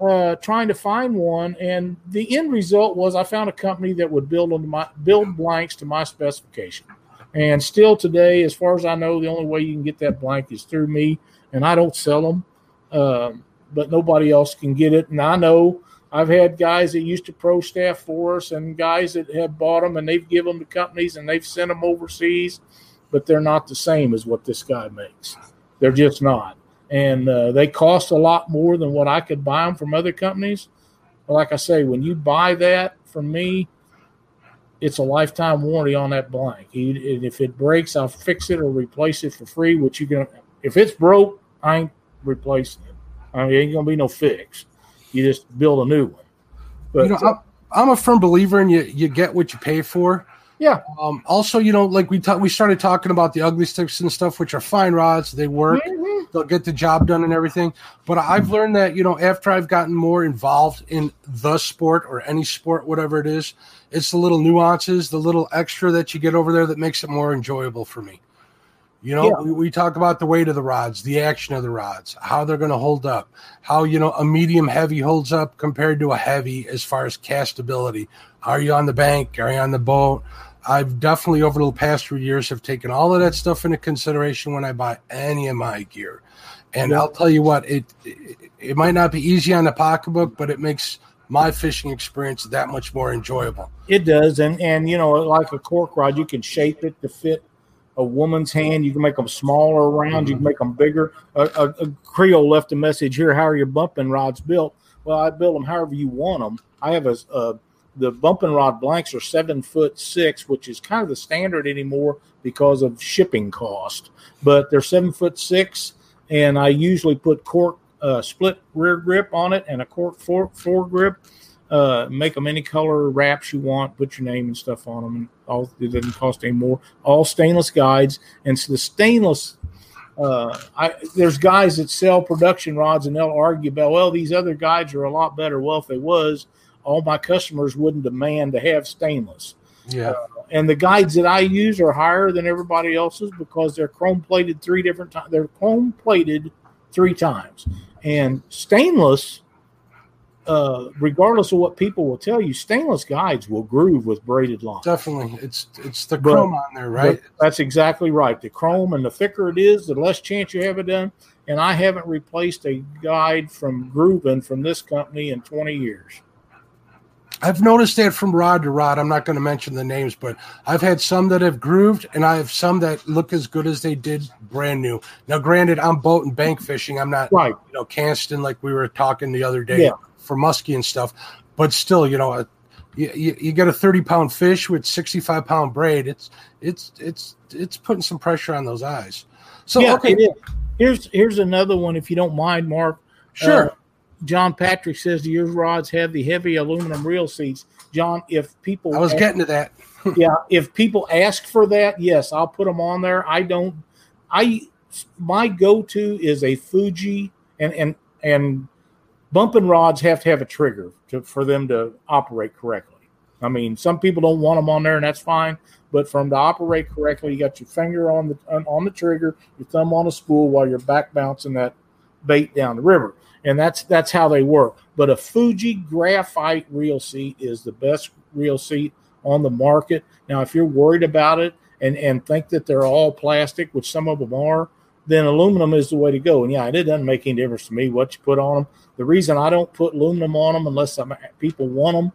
uh, trying to find one, and the end result was I found a company that would build, on my, build blanks to my specification. And still today, as far as I know, the only way you can get that blank is through me, and I don't sell them. Um, but nobody else can get it. And I know I've had guys that used to pro staff for us and guys that have bought them and they've given them to companies and they've sent them overseas, but they're not the same as what this guy makes. They're just not. And uh, they cost a lot more than what I could buy them from other companies. But like I say, when you buy that from me, it's a lifetime warranty on that blank. If it breaks, I'll fix it or replace it for free, which you can, if it's broke, I ain't replacing it. I mean, it ain't going to be no fix. You just build a new one. But, you know, I'm, I'm a firm believer in you you get what you pay for. Yeah. Um, also, you know, like we ta- we started talking about the Ugly Sticks and stuff, which are fine rods. They work. Mm-hmm. They'll get the job done and everything. But I've learned that, you know, after I've gotten more involved in the sport or any sport, whatever it is, it's the little nuances, the little extra that you get over there that makes it more enjoyable for me. You know, yeah. we, we talk about the weight of the rods, the action of the rods, how they're going to hold up, how, you know, a medium heavy holds up compared to a heavy as far as castability. Are you on the bank? Are you on the boat? I've definitely over the past few years have taken all of that stuff into consideration when I buy any of my gear. And yeah. I'll tell you what, it, it it might not be easy on the pocketbook, but it makes my fishing experience that much more enjoyable. It does. And, and you know, like a cork rod, you can shape it to fit a woman's hand. You can make them smaller around. Mm-hmm. You can make them bigger. A, a, a Creole left a message here. How are your bumping rods built? Well, I build them however you want them. I have a, a the bumping rod blanks are seven foot six, which is kind of the standard anymore because of shipping cost. But they're seven foot six, and I usually put cork uh, split rear grip on it and a cork fore, fore grip. Uh, make them any color wraps you want. Put your name and stuff on them. And all, it doesn't cost any more. All stainless guides. And so the stainless, uh, I, there's guys that sell production rods, and they'll argue about, well, these other guides are a lot better. Well, if they was, all my customers wouldn't demand to have stainless. Yeah. Uh, and the guides that I use are higher than everybody else's because they're chrome-plated three different times. They're chrome-plated three times. And stainless, uh, regardless of what people will tell you, stainless guides will groove with braided line. Definitely. It's it's the chrome but, on there, right? That's exactly right. The chrome, and the thicker it is, the less chance you have it done. And I haven't replaced a guide from Groovin from this company in twenty years. I've noticed that from rod to rod. I'm not going to mention the names, but I've had some that have grooved, and I have some that look as good as they did brand new. Now, granted, I'm boat and bank fishing. I'm not, right. you know, casting like we were talking the other day yeah. for muskie and stuff. But still, you know, a, you, you get a thirty pound fish with sixty-five pound braid. It's it's it's it's putting some pressure on those eyes. So yeah, okay, here's here's another one if you don't mind, Mark. Sure. Uh, John Patrick says, do your rods have the heavy aluminum reel seats? John, if people... I was ask, getting to that. yeah, if people ask for that, yes, I'll put them on there. I don't... I My go-to is a Fuji, and and, and bumping rods have to have a trigger to, for them to operate correctly. I mean, some people don't want them on there, and that's fine, but for them to operate correctly, you got your finger on the on the trigger, your thumb on a spool while you're back bouncing that bait down the river. And that's that's how they work. But a Fuji graphite reel seat is the best reel seat on the market. Now, if you're worried about it and, and think that they're all plastic, which some of them are, then aluminum is the way to go. And, yeah, it doesn't make any difference to me what you put on them. The reason I don't put aluminum on them unless I'm, people want them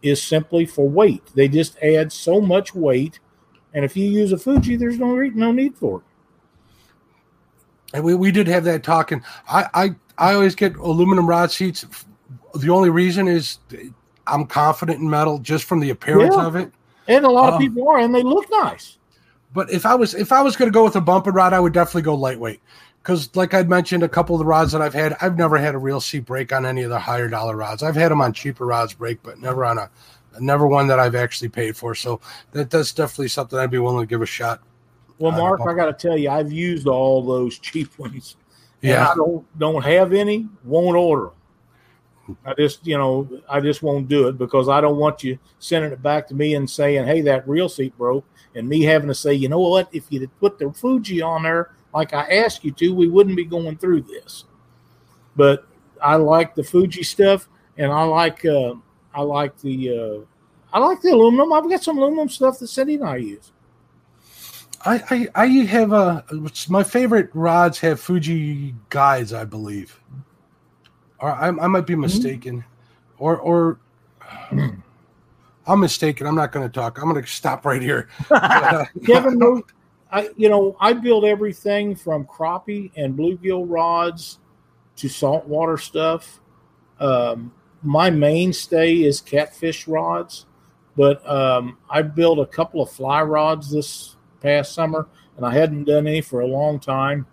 is simply for weight. They just add so much weight. And if you use a Fuji, there's no, no need for it. And we, we did have that talk, and I, I I always get aluminum rod seats. The only reason is I'm confident in metal just from the appearance yeah. of it. And a lot um, of people are, and they look nice. But if I was if I was going to go with a bumping rod, I would definitely go lightweight. Because like I'd mentioned, a couple of the rods that I've had, I've never had a real seat break on any of the higher dollar rods. I've had them on cheaper rods break, but never on a never one that I've actually paid for. So that that's definitely something I'd be willing to give a shot. Well, Mark, I got to tell you, I've used all those cheap ones. Yeah, I don't don't have any. Won't order them. I just, you know, I just won't do it because I don't want you sending it back to me and saying, "Hey, that reel seat broke," and me having to say, "You know what? If you had put the Fuji on there like I asked you to, we wouldn't be going through this." But I like the Fuji stuff, and I like uh, I like the uh, I like the aluminum. I've got some aluminum stuff that Cindy and I use. I, I I have a my favorite rods have Fuji guides, I believe, or I, I might be mistaken, mm-hmm. or or I'm mistaken. I'm not going to talk. I'm going to stop right here. Kevin, no, I you know I build everything from crappie and bluegill rods to saltwater stuff. Um, my mainstay is catfish rods, but um, I built a couple of fly rods this past summer, and I hadn't done any for a long time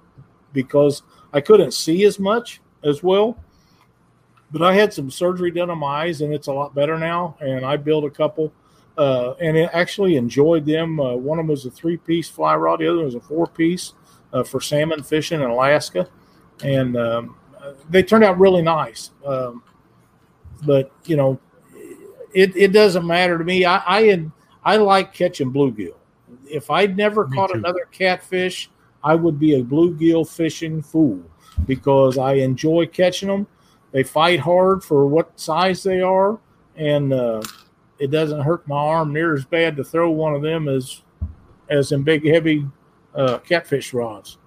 because I couldn't see as much as well. But I had some surgery done on my eyes, and it's a lot better now. And I built a couple, uh, and I actually enjoyed them. Uh, one of them was a three-piece fly rod, the other one was a four-piece uh, for salmon fishing in Alaska, and um, they turned out really nice. Um, but you know, it it doesn't matter to me. I I, I like catching bluegill. If I'd never Me caught too. another catfish, I would be a bluegill fishing fool because I enjoy catching them. They fight hard for what size they are, and uh, it doesn't hurt my arm near as bad to throw one of them as as in big, heavy uh, catfish rods.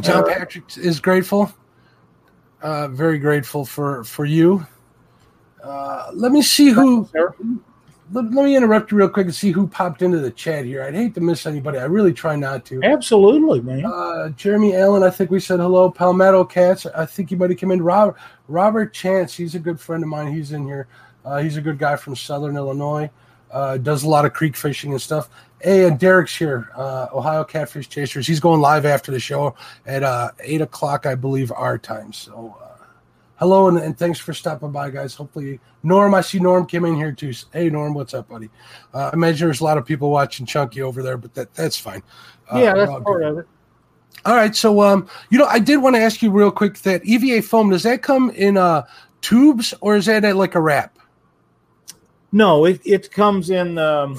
John uh, Patrick is grateful, uh, very grateful for, for you. Uh, let me see who... let, let me interrupt you real quick and see who popped into the chat here. I'd hate to miss anybody. I really try not to. Absolutely, man. Uh, Jeremy Allen, I think we said hello. Palmetto Cats, I think he might have come in. Robert, Robert Chance, he's a good friend of mine. He's in here. Uh, he's a good guy from Southern Illinois. Uh, does a lot of creek fishing and stuff. Hey, and Derek's here, uh, Ohio Catfish Chasers. He's going live after the show at uh, eight o'clock, I believe, our time. So uh, hello, and, and thanks for stopping by, guys. Hopefully, Norm, I see Norm came in here, too. Hey, Norm, what's up, buddy? Uh, I imagine there's a lot of people watching Chunky over there, but that that's fine. Uh, yeah, that's part of it. All right, so, um, you know, I did want to ask you real quick, that E V A foam, does that come in uh, tubes, or is that like a wrap? No, it, it comes in, um,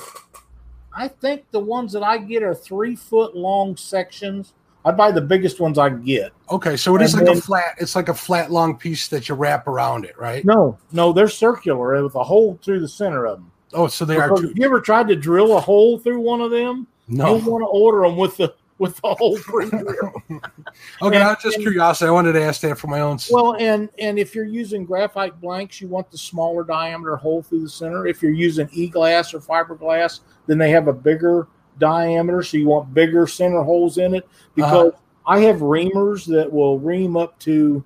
I think the ones that I get are three foot long sections. I buy the biggest ones I can get. Okay, so it and is like then, a flat, it's like a flat long piece that you wrap around it, right? No, no, they're circular with a hole through the center of them. Oh, so they because are. Have you ever tried to drill a hole through one of them? No. You want to order them with the with the hole through them. Okay, and, I was just and, curiosity. I wanted to ask that for my own. Well, and and if you're using graphite blanks, you want the smaller diameter hole through the center. If you're using e-glass or fiberglass, then they have a bigger diameter, so you want bigger center holes in it. Because uh-huh. I have reamers that will ream up to,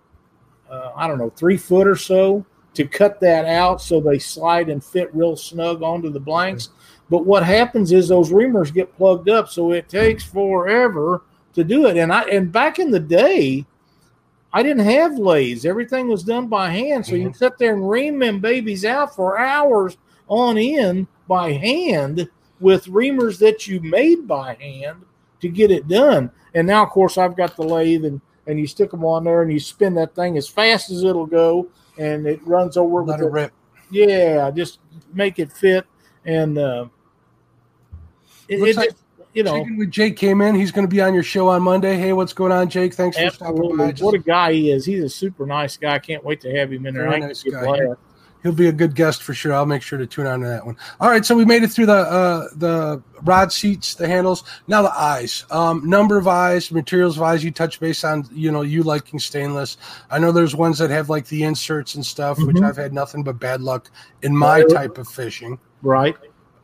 uh, I don't know, three foot or so to cut that out so they slide and fit real snug onto the blanks. But what happens is those reamers get plugged up, so it takes forever to do it. And I and back in the day, I didn't have lays. Everything was done by hand, so mm-hmm. you sit there and ream them babies out for hours on end by hand with reamers that you made by hand to get it done. And now, of course, I've got the lathe, and, and you stick them on there, and you spin that thing as fast as it'll go, and it runs over. Let with it rip. Yeah, just make it fit. And uh, it, it like, just, you know. With Jake came in. He's going to be on your show on Monday. Hey, what's going on, Jake? Thanks absolutely. for stopping by. What just, a guy he is. He's a super nice guy. I can't wait to have him in there. I nice guy. Player. He'll be a good guest for sure. I'll make sure to tune on to that one. All right, so we made it through the uh, the rod seats, the handles. Now the eyes, um, number of eyes, materials of eyes. You touch base on, you know, you liking stainless. I know there's ones that have like the inserts and stuff, mm-hmm. which I've had nothing but bad luck in my type of fishing. Right.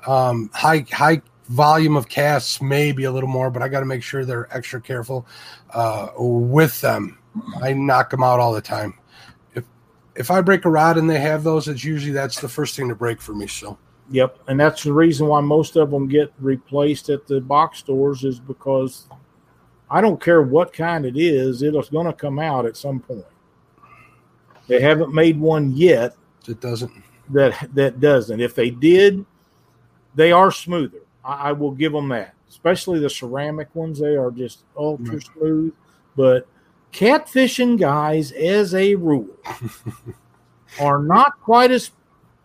Um, high high volume of casts, maybe a little more, but I got to make sure they're extra careful uh, with them. I knock them out all the time. If I break a rod and they have those, it's usually that's the first thing to break for me. So, yep, and that's the reason why most of them get replaced at the box stores is because I don't care what kind it is, it's going to come out at some point. They haven't made one yet. It doesn't. That that doesn't. If they did, they are smoother. I, I will give them that. Especially the ceramic ones, they are just ultra mm. smooth, but. Catfishing guys, as a rule, are not quite as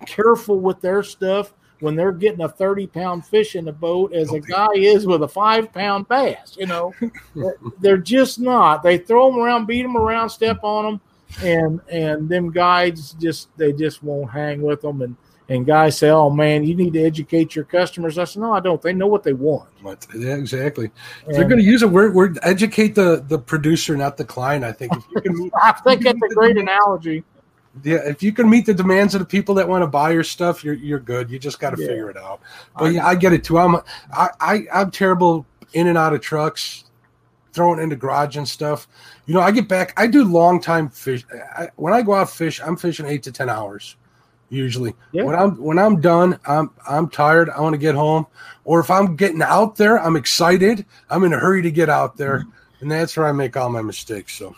careful with their stuff when they're getting a thirty-pound fish in the boat as a guy is with a five-pound bass. You know, they're just not. They throw them around, beat them around, step on them, and and them guides just they just won't hang with them. And and guys say, "Oh man, you need to educate your customers." I said, "No, I don't. They know what they want." Yeah, exactly. If they're going to use a word, word educate the, the producer, not the client. I think. If you can meet, I think that's a great analogy. Yeah, if you can meet the demands of the people that want to buy your stuff, you're you're good. You just got to yeah. figure it out. But I, yeah, I get it too. I'm I, I I'm terrible in and out of trucks, throwing into garage and stuff. You know, I get back. I do long time fish. I, when I go out fish, I'm fishing eight to ten hours. Usually yeah. when I'm, when I'm done, I'm, I'm tired. I want to get home, or if I'm getting out there, I'm excited. I'm in a hurry to get out there. Mm-hmm. And that's where I make all my mistakes. So,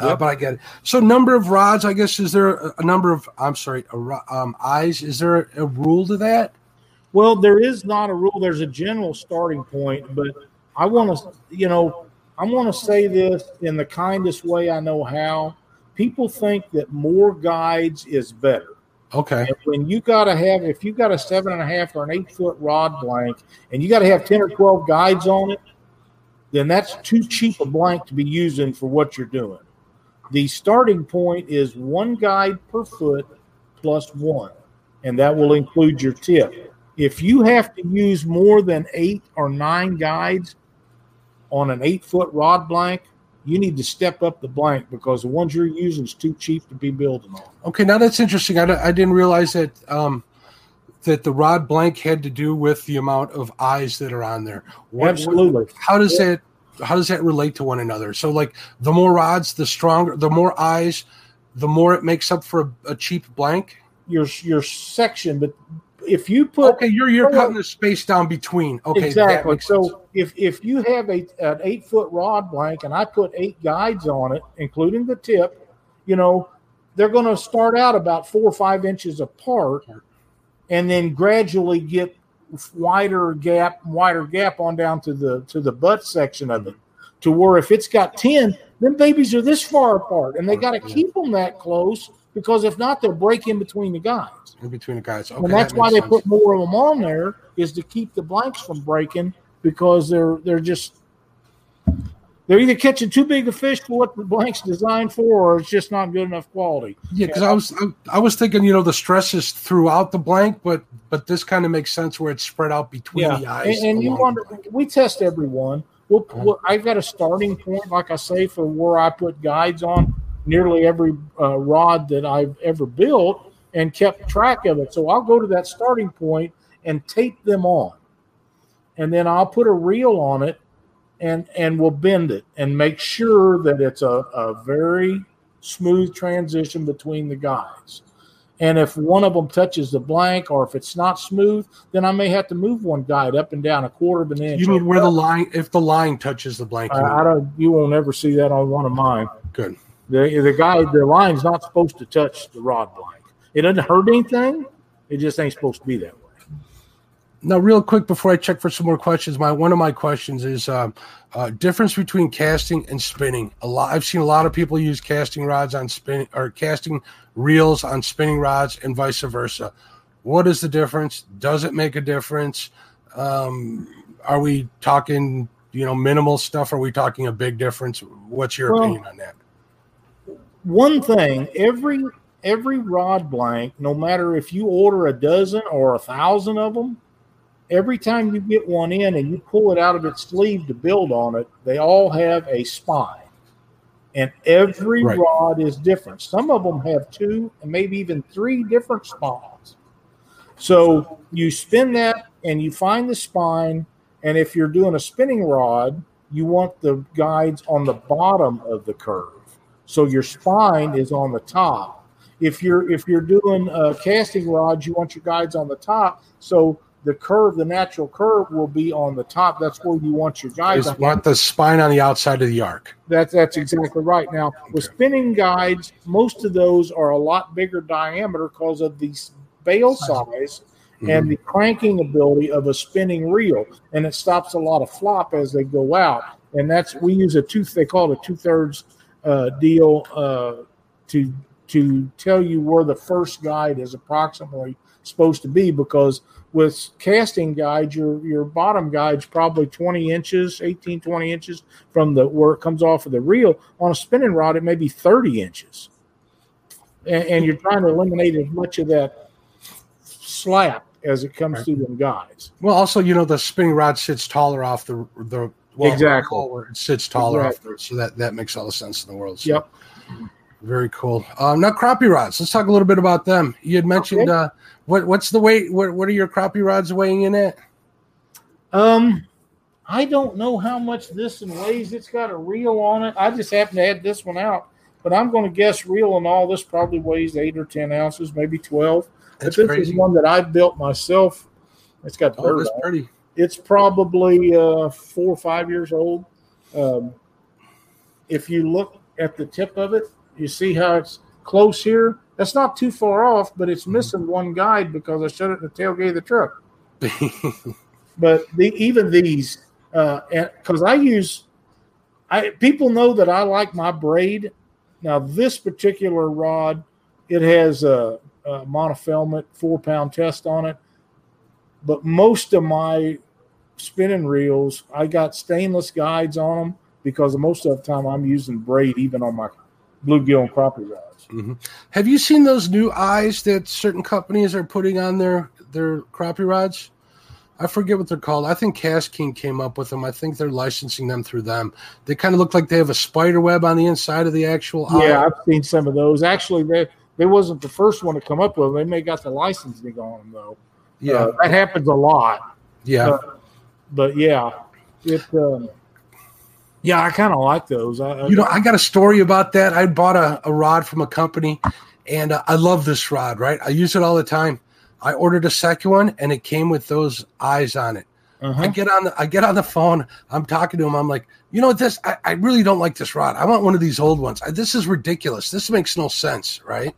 yep. uh, but I get it. So number of rods, I guess, is there a, a number of, I'm sorry, a, um, eyes, is there a, a rule to that? Well, there is not a rule. There's a general starting point, but I want to, you know, I want to say this in the kindest way I know how. People think that more guides is better. Okay. And when you got to have, if you got a seven and a half or an eight foot rod blank and you got to have ten or twelve guides on it, then that's too cheap a blank to be using for what you're doing. The starting point is one guide per foot plus one, and that will include your tip. If you have to use more than eight or nine guides on an eight foot rod blank, you need to step up the blank because the ones you're using is too cheap to be building on. Okay, now that's interesting. I, I didn't realize that um, that the rod blank had to do with the amount of eyes that are on there? What, Absolutely. What, how does yeah. that how does that relate to one another? So, like, the more rods, the stronger, the more eyes, the more it makes up for a, a cheap blank. Your your section, but if you put okay, you're you're cutting the space down between. Okay, exactly. So sense. if if you have a an eight foot rod blank, and I put eight guides on it, including the tip, you know, they're going to start out about four or five inches apart, and then gradually get wider gap, wider gap on down to the to the butt section of it, to where if it's got ten, then babies are this far apart, and they got to keep them that close. Because if not, they'll break in between the guides. In between the guides, okay. And that's that why they sense. put more of them on there, is to keep the blanks from breaking, because they're they're just they're either catching too big a fish for what the blank's designed for, or it's just not good enough quality. Yeah, because I was I, I was thinking, you know, the stress is throughout the blank, but but this kind of makes sense where it's spread out between yeah. the eyes. And, and you wonder, we test everyone. We'll, we'll, I've got a starting point, like I say, for where I put guides on nearly every uh, rod that I've ever built, and kept track of it. So I'll go to that starting point and tape them on. And then I'll put a reel on it, and, and we'll bend it and make sure that it's a, a very smooth transition between the guides. And if one of them touches the blank, or if it's not smooth, then I may have to move one guide up and down a quarter of an inch. You mean where the line, if the line touches the blank? I, I don't, you won't ever see that on one of mine. Good. The the guy, the line's not supposed to touch the rod blank. It doesn't hurt anything. It just ain't supposed to be that way. Now, real quick, before I check for some more questions, my one of my questions is um, uh, difference between casting and spinning. A lot, I've seen a lot of people use casting rods on spin or casting reels on spinning rods, and vice versa. What is the difference? Does it make a difference? Um, are we talking, you know, minimal stuff? Are we talking a big difference? What's your well, opinion on that? One thing, every every rod blank, no matter if you order a dozen or a thousand of them, every time you get one in and you pull it out of its sleeve to build on it, they all have a spine. And every right. rod is different. Some of them have two and maybe even three different spines. So you spin that and you find the spine. And if you're doing a spinning rod, you want the guides on the bottom of the curve. So your spine is on the top. If you're if you're doing uh, casting rods, you want your guides on the top. So the curve, the natural curve, will be on the top. That's where you want your guides. You want the spine on the outside of the arc. That's that's exactly right. Now okay. with spinning guides, most of those are a lot bigger diameter because of the bail size mm-hmm. and the cranking ability of a spinning reel, and it stops a lot of flop as they go out. And that's we use a two. They call it a two thirds. Uh, deal uh, to to tell you where the first guide is approximately supposed to be, because with casting guides, your your bottom guide's probably twenty inches, eighteen, twenty inches from the where it comes off of the reel. On a spinning rod, it may be thirty inches, and, and you're trying to eliminate as much of that slap as it comes right. through them guides. Well, also, you know, the spinning rod sits taller off the the. Well, exactly. It sits taller exactly. off there, so that, that makes all the sense in the world. So. Yep. Very cool. Um, now, crappie rods. Let's talk a little bit about them. You had mentioned okay. uh, what what's the weight? What what are your crappie rods weighing in at? Um, I don't know how much this one weighs. It's got a reel on it. I just happen to have this one out, but I'm going to guess reel and all this probably weighs eight or ten ounces, maybe twelve. That's but this crazy. is one that I built myself. It's got dirt oh, that's on. pretty. It's probably uh, four or five years old. Um, if you look at the tip of it, you see how it's close here. That's not too far off, but it's missing one guide because I shut it in the tailgate of the truck. But the, even these, because uh, I use, I people know that I like my braid. Now this particular rod, it has a, a monofilament four pound test on it. But most of my spinning reels, I got stainless guides on them because most of the time I'm using braid even on my bluegill and crappie rods. Mm-hmm. Have you seen those new eyes that certain companies are putting on their, their crappie rods? I forget what they're called. I think Cast King came up with them. I think they're licensing them through them. They kind of look like they have a spider web on the inside of the actual eye. Yeah, I've seen some of those. Actually, they, they wasn't the first one to come up with them. They may have got the licensing on them, though. Yeah, uh, that happens a lot. Yeah, but, but yeah, it. Um, yeah, I kind of like those. I, I, you know, I got a story about that. I bought a, a rod from a company, and uh, I love this rod. Right, I use it all the time. I ordered a second one, and it came with those eyes on it. Uh-huh. I get on the I get on the phone. I'm talking to him. I'm like, you know, this I, I really don't like this rod. I want one of these old ones. I, this is ridiculous. This makes no sense, right?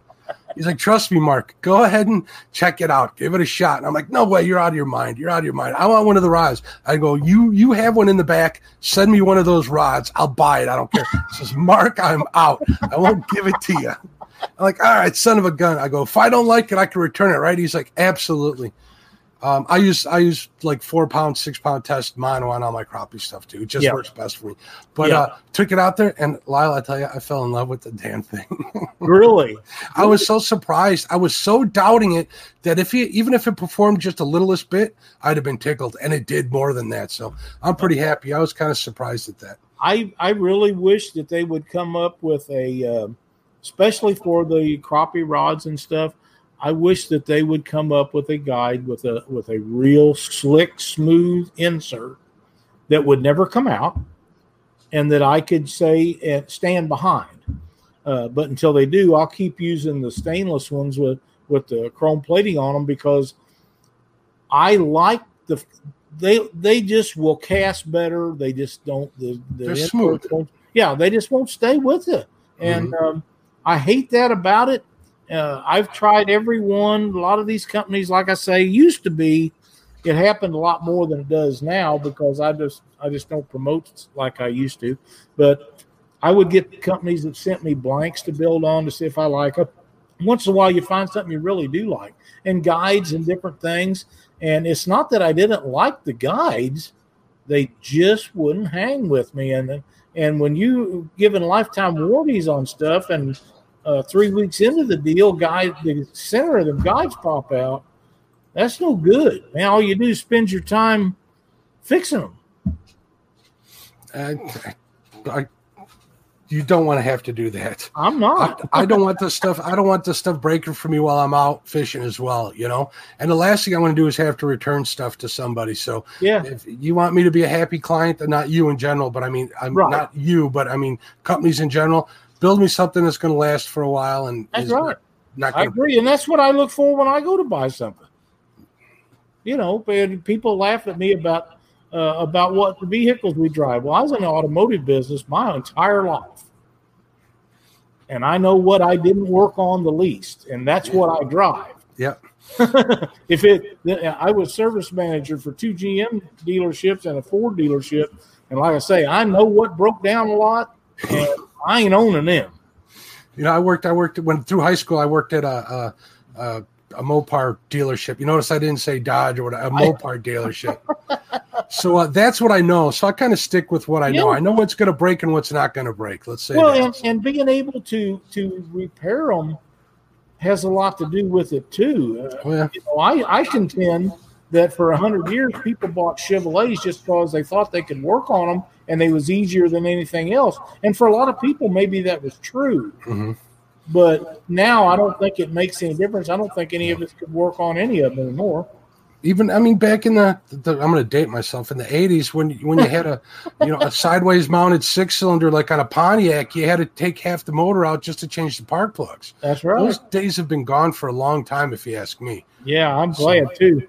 He's like, trust me, Mark. Go ahead and check it out. Give it a shot. And I'm like, no way. You're out of your mind. You're out of your mind. I want one of the rods. I go, you you have one in the back. Send me one of those rods. I'll buy it. I don't care. He says, Mark, I'm out. I won't give it to you. I'm like, all right, son of a gun. I go, if I don't like it, I can return it, right? He's like, absolutely. Um, I use I use like four pound, six pound test mono on all my crappie stuff too. It just yeah. works best for me. But yeah. uh, took it out there, and Lyle, I tell you, I fell in love with the damn thing. Really? I was so surprised. I was so doubting it that if he, even if it performed just the littlest bit, I'd have been tickled, and it did more than that. So I'm pretty happy. I was kind of surprised at that. I I really wish that they would come up with a, uh, especially for the crappie rods and stuff. I wish that they would come up with a guide with a with a real slick, smooth insert that would never come out, and that I could say and stand behind. Uh, but until they do, I'll keep using the stainless ones with, with the chrome plating on them, because I like the they they just will cast better. They just don't the, the they're smooth. Won't, yeah, they just won't stay with it, and mm-hmm. um, I hate that about it. Uh, I've tried every one. A lot of these companies, like I say, used to be. It happened a lot more than it does now, because I just I just don't promote like I used to. But I would get companies that sent me blanks to build on to see if I like them. Once in a while, you find something you really do like, and guides and different things. And it's not that I didn't like the guides; they just wouldn't hang with me. And and when you giving lifetime warranties on stuff and Uh, three weeks into the deal, guys, the center of the guides pop out. That's no good. Man, all you do is spend your time fixing them. I, I, you don't want to have to do that. I'm not. I, I don't want this stuff. I don't want this stuff breaking for me while I'm out fishing as well, you know. And the last thing I want to do is have to return stuff to somebody. So yeah, if you want me to be a happy client, and not you in general, but I mean, I'm right. not you, but I mean companies in general. Build me something that's going to last for a while, and that's right. Not I agree, break. And that's what I look for when I go to buy something. You know, and people laugh at me about uh, about what vehicles we drive. Well, I was in the automotive business my entire life, and I know what I didn't work on the least, and that's yeah. what I drive. Yep. if it, I was service manager for two G M dealerships and a Ford dealership, and like I say, I know what broke down a lot. And I ain't owning them. You know, I worked, I worked when through high school, I worked at a, a, a, a Mopar dealership. You notice I didn't say Dodge or whatever, a Mopar dealership. So uh, that's what I know. So I kind of stick with what I yeah. know. I know what's going to break and what's not going to break. Let's say well, that. And, and being able to, to repair them has a lot to do with it too. Uh, well, yeah. you know, I, I contend that for a hundred years, people bought Chevrolets just because they thought they could work on them, and they was easier than anything else. And for a lot of people, maybe that was true. Mm-hmm. But now I don't think it makes any difference. I don't think any of us could work on any of them anymore. Even, I mean, back in the, the I'm going to date myself, in the eighties, when when you had a, you know, a sideways mounted six cylinder like on a Pontiac, you had to take half the motor out just to change the spark plugs. That's right. Those days have been gone for a long time, if you ask me. Yeah, I'm glad so, too.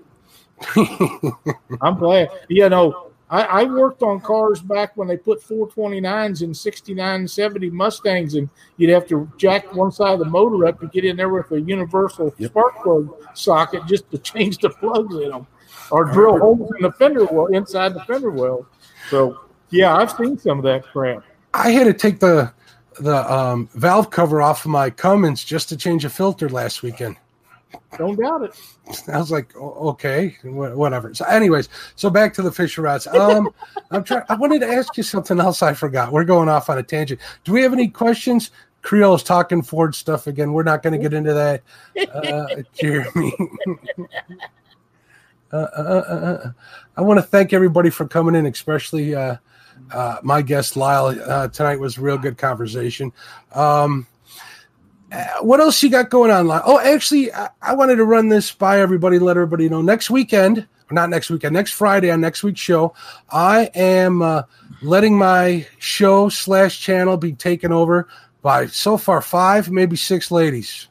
I'm glad. You know, I, I worked on cars back when they put four twenty-nines in sixty-nine, seventy Mustangs, and you'd have to jack one side of the motor up and get in there with a universal yep. spark plug socket just to change the plugs in them, or drill holes in the fender well inside the fender well. So yeah, I've seen some of that crap. I had to take the the um, valve cover off of my Cummins just to change a filter last weekend. Don't doubt it. I was like, okay, whatever. So, anyways, so back to the fish rods. Um, I'm trying. I wanted to ask you something else. I forgot. We're going off on a tangent. Do we have any questions? Creole's talking Ford stuff again. We're not going to get into that. Uh, Jeremy. uh, uh, uh, uh. I want to thank everybody for coming in, especially uh, uh, my guest Lyle. Uh, tonight was a real good conversation. Um, Uh, what else you got going on? Oh, actually, I, I wanted to run this by everybody, let everybody know. Next weekend, or not next weekend, next Friday on next week's show, I am uh, letting my show slash channel be taken over by so far five, maybe six ladies.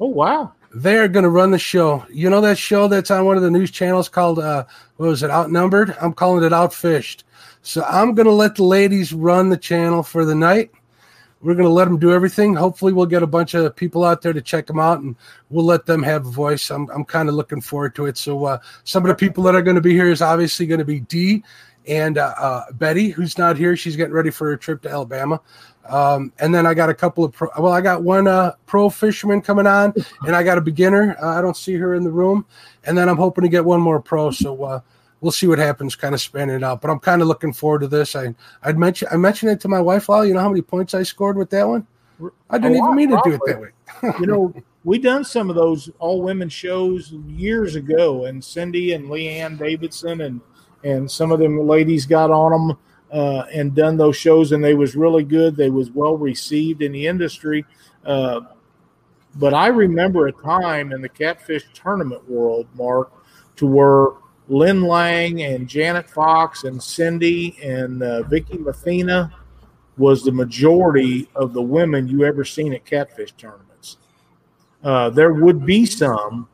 Oh, wow. They're going to run the show. You know that show that's on one of the news channels called, uh, what was it, Outnumbered? I'm calling it Outfished. So I'm going to let the ladies run the channel for the night. We're going to let them do everything. Hopefully we'll get a bunch of people out there to check them out, and we'll let them have a voice. I'm I'm kind of looking forward to it. So uh, some of the people that are going to be here is obviously going to be Dee and uh, uh, Betty, who's not here. She's getting ready for her trip to Alabama. Um, and then I got a couple of pro, well, I got one uh, pro fisherman coming on, and I got a beginner. Uh, I don't see her in the room. And then I'm hoping to get one more pro. So uh, we'll see what happens, kind of spanning it out. But I'm kind of looking forward to this. I I'd mention I mentioned it to my wife, Lyle. You know how many points I scored with that one? I didn't lot, even mean to probably. do it that way. You know, we done some of those all women shows years ago, and Cindy and Leanne Davidson and and some of them ladies got on them. Uh, and done those shows, and they was really good. They was well received in the industry. Uh, but I remember a time in the catfish tournament world, Mark, to where Lynn Lang and Janet Fox and Cindy and uh, Vicky Mathena was the majority of the women you ever seen at catfish tournaments. Uh, there would be some,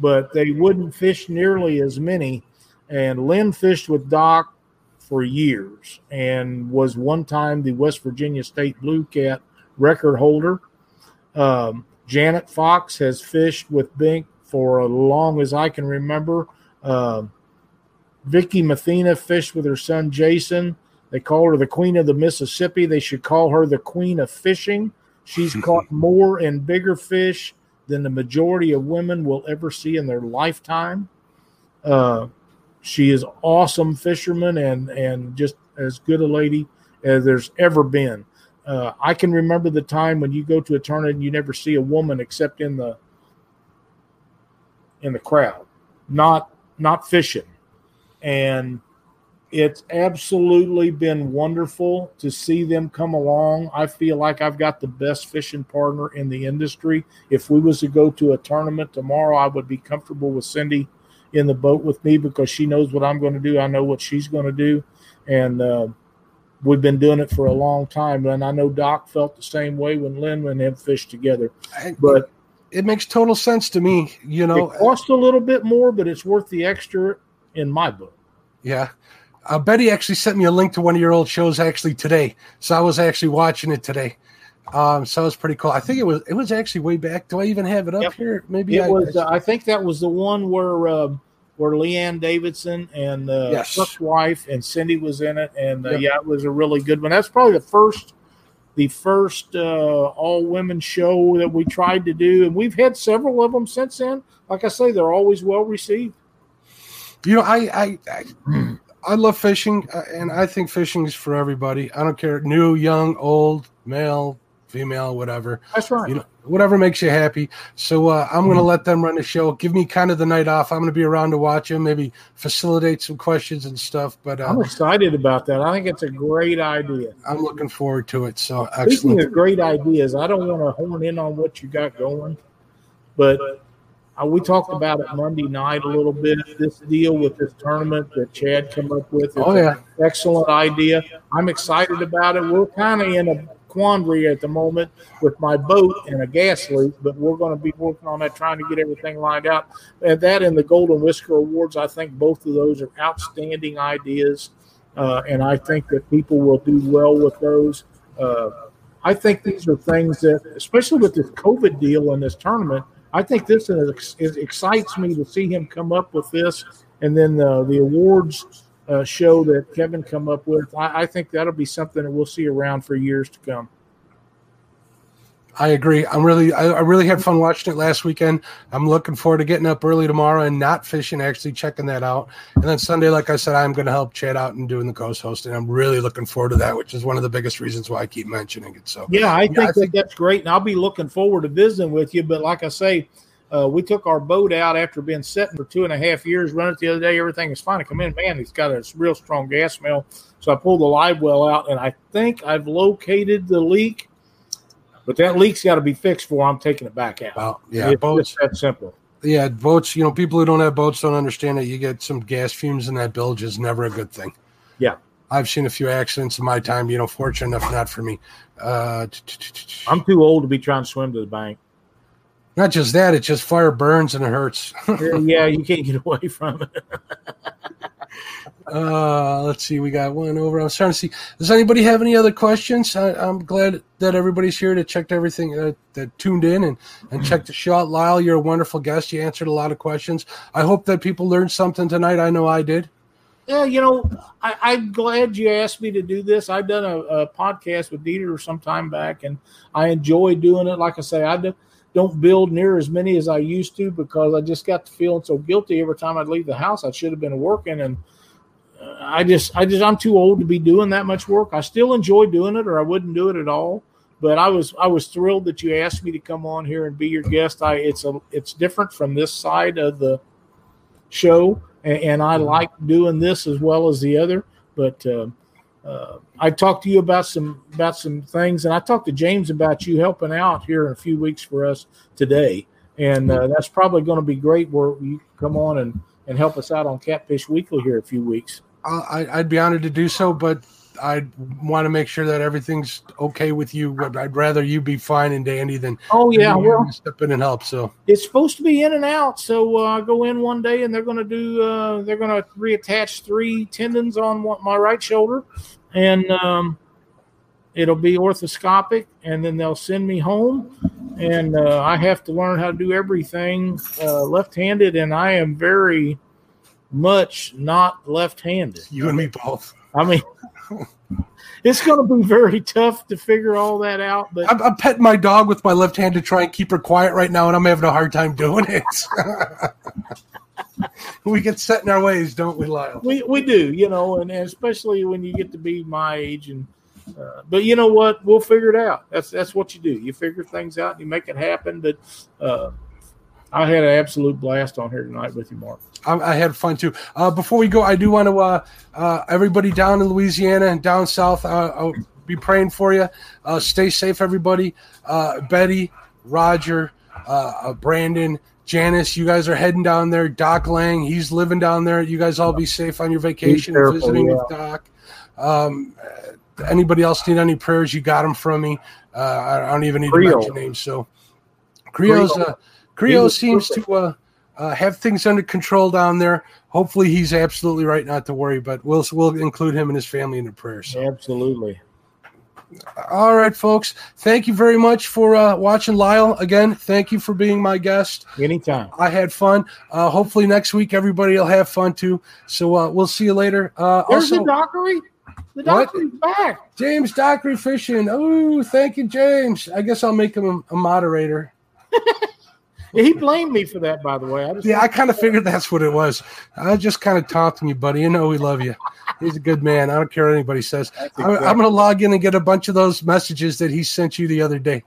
but they wouldn't fish nearly as many. And Lynn fished with Doc for years and was one time the West Virginia State Blue Cat record holder. Um, Janet Fox has fished with Bink for as long as I can remember. Uh, Vicky Mathena fished with her son Jason. They call her the Queen of the Mississippi. They should call her the Queen of Fishing. She's caught more and bigger fish than the majority of women will ever see in their lifetime. Uh, She is awesome fisherman and, and just as good a lady as there's ever been. Uh, I can remember the time when you go to a tournament and you never see a woman except in the in the crowd, not not fishing. And it's absolutely been wonderful to see them come along. I feel like I've got the best fishing partner in the industry. If we was to go to a tournament tomorrow, I would be comfortable with Cindy in the boat with me because she knows what I'm going to do. I know what she's going to do. And uh, we've been doing it for a long time. And I know Doc felt the same way when Lynn and him fished together. But it makes total sense to me. You know, it costs a little bit more, but it's worth the extra in my book. Yeah. Uh, Betty actually sent me a link to one of your old shows actually today. So I was actually watching it today. Um, so it was pretty cool. I think it was it was actually way back. Do I even have it up yep. here? Maybe it I, was. Uh, I think that was the one where uh, where Leanne Davidson and uh, yes. Chuck's wife and Cindy was in it, and uh, yep. yeah, it was a really good one. That's probably the first the first uh, all women show that we tried to do, and we've had several of them since then. Like I say, they're always well received. You know, I I I, I love fishing, and I think fishing is for everybody. I don't care, new, young, old, male, female, whatever. That's right. You know, whatever makes you happy. So uh, I'm mm-hmm. going to let them run the show. Give me kind of the night off. I'm going to be around to watch them, maybe facilitate some questions and stuff. But uh, I'm excited about that. I think it's a great idea. I'm looking forward to it. So excellent. Speaking of great ideas, I don't want to horn in on what you got going, but uh, we talked about it Monday night a little bit. This deal with this tournament that Chad came up with. It's oh yeah, an excellent idea. I'm excited about it. We're kind of in a quandary at the moment with my boat and a gas leak, but we're going to be working on that, trying to get everything lined out. And that and the Golden Whisker Awards, I think both of those are outstanding ideas, uh, and I think that people will do well with those. Uh, I think these are things that, especially with this COVID deal and this tournament, I think this is, it excites me to see him come up with this, and then uh, the awards Uh, show that Kevin come up with. I, I think that'll be something that we'll see around for years to come. I agree. I'm really, I, I really had fun watching it last weekend. I'm looking forward to getting up early tomorrow and not fishing, actually checking that out. And then Sunday, like I said, I'm going to help Chad out and doing the coast hosting. I'm really looking forward to that, which is one of the biggest reasons why I keep mentioning it. So yeah, I yeah, think I that think- that's great, and I'll be looking forward to visiting with you. But like I say, Uh, we took our boat out after being sitting for two and a half years, run it the other day. Everything is fine. I come in, man, it's got a real strong gas smell. So I pulled the live well out, and I think I've located the leak. But that leak's got to be fixed before I'm taking it back out. Well, yeah, it's boats, just that simple. Yeah, boats, you know, people who don't have boats don't understand that you get some gas fumes in that bilge is never a good thing. Yeah. I've seen a few accidents in my time, you know, fortunate enough, not for me. Uh, I'm too old to be trying to swim to the bank. Not just that, it just fire burns and it hurts. Yeah, you can't get away from it. uh, let's see, we got one over. I'm starting to see. Does anybody have any other questions? I, I'm glad that everybody's here that checked everything, uh, that tuned in and, and checked the show out. Lyle, you're a wonderful guest. You answered a lot of questions. I hope that people learned something tonight. I know I did. Yeah, you know, I, I'm glad you asked me to do this. I've done a, a podcast with Dieter some time back, and I enjoy doing it. Like I say, I do. Don't build near as many as I used to because I just got to feeling so guilty every time I'd leave the house. I should have been working, and I just, I just, I'm too old to be doing that much work. I still enjoy doing it, or I wouldn't do it at all. But I was, I was thrilled that you asked me to come on here and be your guest. I, it's a, it's different from this side of the show, and, and I like doing this as well as the other. But uh, uh, I talked to you about some about some things, and I talked to James about you helping out here in a few weeks for us today, and uh, that's probably going to be great where you come on and, and help us out on Catfish Weekly here in a few weeks. I, I'd be honored to do so, but I want to make sure that everything's okay with you. I'd rather you be fine and dandy than oh yeah, well, step in and help. So it's supposed to be in and out. So I uh, go in one day, and they're going to do uh, they're going to reattach three tendons on one, my right shoulder. And um, it'll be orthoscopic, and then they'll send me home, and uh, I have to learn how to do everything uh, left-handed, and I am very much not left-handed. You and me both. I mean, it's going to be very tough to figure all that out. But I'm, I'm petting my dog with my left hand to try and keep her quiet right now, and I'm having a hard time doing it. We get set in our ways, don't we, Lyle? We we do, you know, and, and especially when you get to be my age. And uh, but you know what? We'll figure it out. That's that's what you do. You figure things out and you make it happen. But uh, I had an absolute blast on here tonight with you, Mark. I, I had fun, too. Uh, before we go, I do want to uh, uh, everybody down in Louisiana and down south, uh, I'll be praying for you. Uh, stay safe, everybody. Uh, Betty, Roger, uh, uh, Brandon, Janice, you guys are heading down there. Doc Lang, he's living down there. You guys all be safe on your vacation, careful, visiting yeah. with Doc. Um, anybody else need any prayers? You got them from me. Uh, I don't even need Creo. to mention names. So Creo's, Creo. uh, Creo seems perfect. to uh, uh, have things under control down there. Hopefully he's absolutely right not to worry, but we'll we'll include him and his family in the prayers. So. Absolutely. All right, folks. Thank you very much for uh, watching, Lyle. Again, thank you for being my guest. Anytime. I had fun. Uh, hopefully next week everybody will have fun too. So uh, we'll see you later. Uh, There's also, the Dockery. The Dockery's what? back. James Dockery fishing. Oh, thank you, James. I guess I'll make him a, a moderator. He blamed me for that, by the way. I just yeah, I kind of figured that's what it was. I just kind of taunting you, buddy. You know we love you. He's a good man. I don't care what anybody says. Exactly. I, I'm going to log in and get a bunch of those messages that he sent you the other day.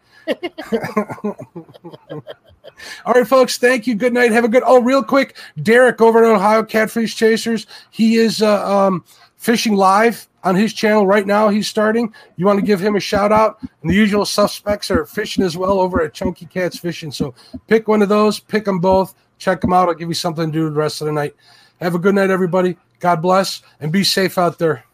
All right, folks. Thank you. Good night. Have a good – oh, real quick, Derek over at Ohio Catfish Chasers, he is uh, um, fishing live on his channel right now. He's starting. You want to give him a shout-out? And the usual suspects are fishing as well over at Chunky Cats Fishing. So pick one of those. Pick them both. Check them out. I'll give you something to do the rest of the night. Have a good night, everybody. God bless, and be safe out there.